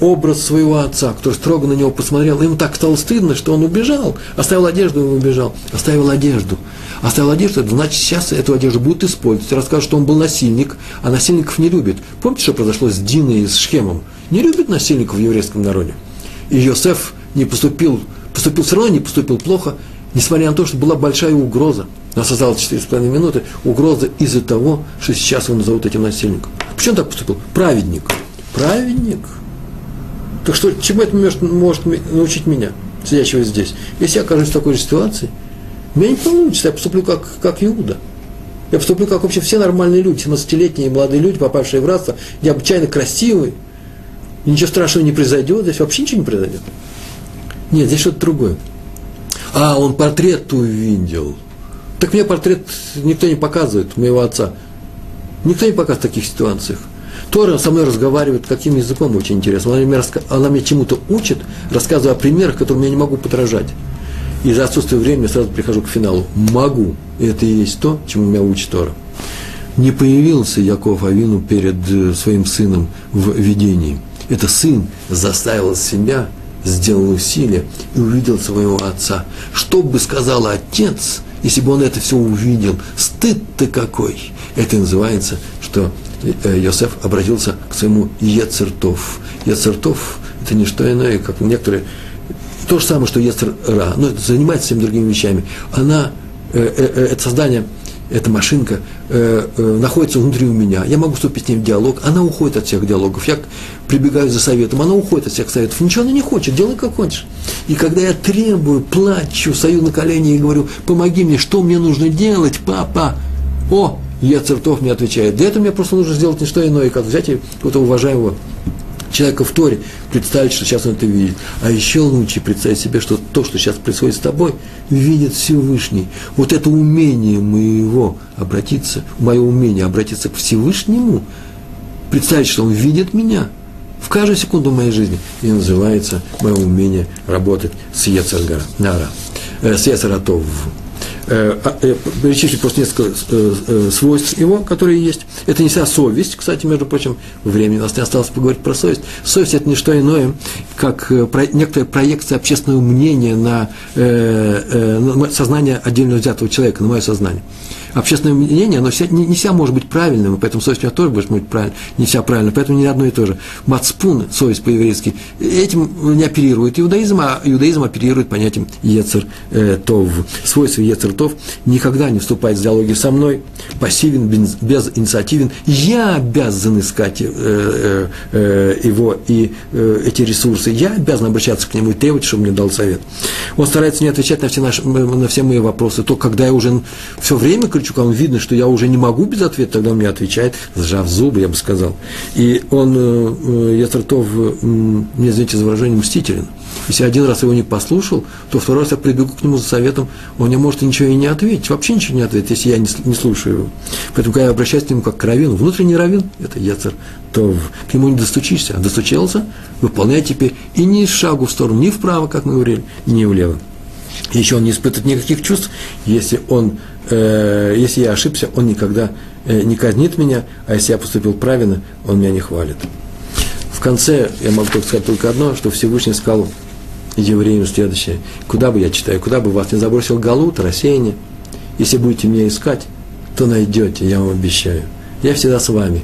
образ своего отца, который строго на него посмотрел. Ему так стало стыдно, что он убежал. Оставил одежду. Оставил одежду, это значит, сейчас эту одежду будут использовать. Расскажут, что он был насильник, а насильников не любит. Помните, что произошло с Диной и с Шхемом? Не любят насильников в еврейском народе. И Йосеф все равно не поступил плохо, несмотря на то, что была большая угроза. У нас осталось 4,5 минуты. Угроза из-за того, что сейчас его назовут этим насильником. Почему он так поступил? Праведник. Так что, чему это может научить меня, сидящего здесь? Если я окажусь в такой же ситуации, у меня не получится, я поступлю как Иуда. Я поступлю как вообще все нормальные люди, 17-летние молодые люди, попавшие в рабство, необычайно красивые. И ничего страшного не произойдет, здесь вообще ничего не произойдет. Нет, здесь что-то другое. А, он портрет увидел. Так мне портрет никто не показывает, моего отца. Никто не показывает в таких ситуациях. Тора со мной разговаривает каким языком, очень интересно. Она мне чему-то учит, рассказывая о примерах, которым я не могу подражать. Из-за отсутствия времени я сразу прихожу к финалу. Могу. И это и есть то, чему меня учит Тора. Не появился Яков Авину перед своим сыном в видении. Это сын заставил себя, сделал усилие и увидел своего отца. Что бы сказал отец, если бы он это все увидел? Стыд-то какой! Это и называется, что Йосеф обратился к своему йецер тов. Йецер тов – это не что иное, как некоторые то же самое, что Ецер-Ра, но это занимается всеми другими вещами. Она, это создание, эта машинка находится внутри у меня, я могу вступить с ней в диалог, она уходит от всех диалогов, я прибегаю за советом, она уходит от всех советов, ничего она не хочет, делай как хочешь. И когда я требую, плачу, стою на колени и говорю, помоги мне, что мне нужно делать, папа, о, Ецер-Тов мне отвечает, для этого мне просто нужно сделать не что иное, как взять и какого-то уважаемого человека в Торе, представить, что сейчас он это видит. А еще лучше представить себе, что то, что сейчас происходит с тобой, видит Всевышний. Вот это умение моего обратиться, мое умение обратиться к Всевышнему, представить, что он видит меня в каждую секунду моей жизни, и называется мое умение работать с Ецер-Ра. Перечислить просто несколько свойств его, которые есть. Это не вся совесть, кстати, между прочим, времени у нас не осталось поговорить про совесть. Совесть – это не что иное, как некоторая проекция общественного мнения на сознание отдельно взятого человека, на мое сознание. Общественное мнение, оно не вся может быть правильным, и поэтому совесть у меня тоже может быть правильной, не вся правильная, поэтому не одно и то же. Мацпун, совесть по-еврейски, этим не оперирует иудаизм, а иудаизм оперирует понятием Ецер-Тов. Свойство Ецер-Тов никогда не вступает в диалоги со мной, пассивен, безинициативен, я обязан искать его и эти ресурсы, я обязан обращаться к нему и требовать, чтобы мне дал совет. Он старается не отвечать на все мои вопросы, то, когда я уже все время Крючукам видно, что я уже не могу без ответа, тогда он мне отвечает, сжав зубы, я бы сказал. И он, Ецер-Тов, мне, извините за выражение, мстителен. Если один раз его не послушал, то второй раз я прибегу к нему за советом, он мне может ничего и не ответить, вообще ничего не ответить, если я не слушаю его. Поэтому, когда я обращаюсь к нему как к раввину, внутренний раввин, это Ецер-Тов, к нему не достучишься, а достучался, выполняй теперь и ни шагу в сторону, ни вправо, как мы говорили, ни влево. Еще он не испытывает никаких чувств, если я ошибся, он никогда не казнит меня, а если я поступил правильно, он меня не хвалит. В конце я могу только сказать только одно, что Всевышний сказал евреям следующее. Куда бы я читаю, куда бы вас не забросил галут, рассеяние, если будете меня искать, то найдете, я вам обещаю. Я всегда с вами,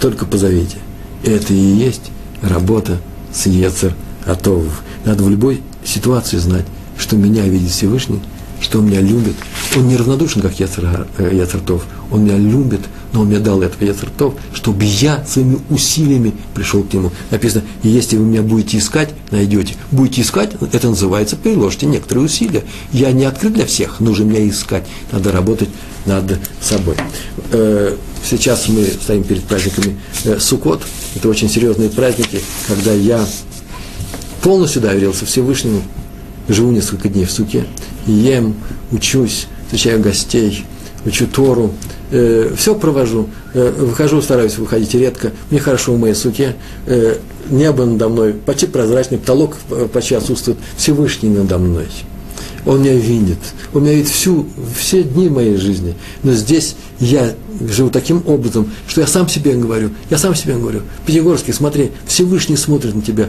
только позовите. Это и есть работа с Ецер-Ра. Надо в любой ситуации знать, что меня видит Всевышний, что он меня любит. Он не равнодушен, как Ецер-Тов. Он меня любит, но он мне дал этого Ецер-Тов, чтобы я своими усилиями пришел к нему. Написано, если вы меня будете искать, найдете. Будете искать, это называется, приложите некоторые усилия. Я не открыт для всех, нужно меня искать. Надо работать над собой. Сейчас мы стоим перед праздниками Суккот. Это очень серьезные праздники, когда я полностью доверился Всевышнему, живу несколько дней в суке, ем, учусь, встречаю гостей, учу Тору, все провожу, выхожу, стараюсь выходить редко, мне хорошо в моей суке, небо надо мной почти прозрачный, потолок почти отсутствует, Всевышний надо мной. Он меня видит все дни моей жизни, но здесь я живу таким образом, что я сам себе говорю, Пятигорский, смотри, Всевышний смотрит на тебя,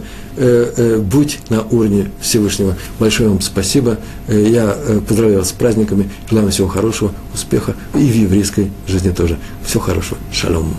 будь на уровне Всевышнего. Большое вам спасибо, я поздравляю вас с праздниками, желаю вам всего хорошего, успеха и в еврейской жизни тоже. Всего хорошего, шалом.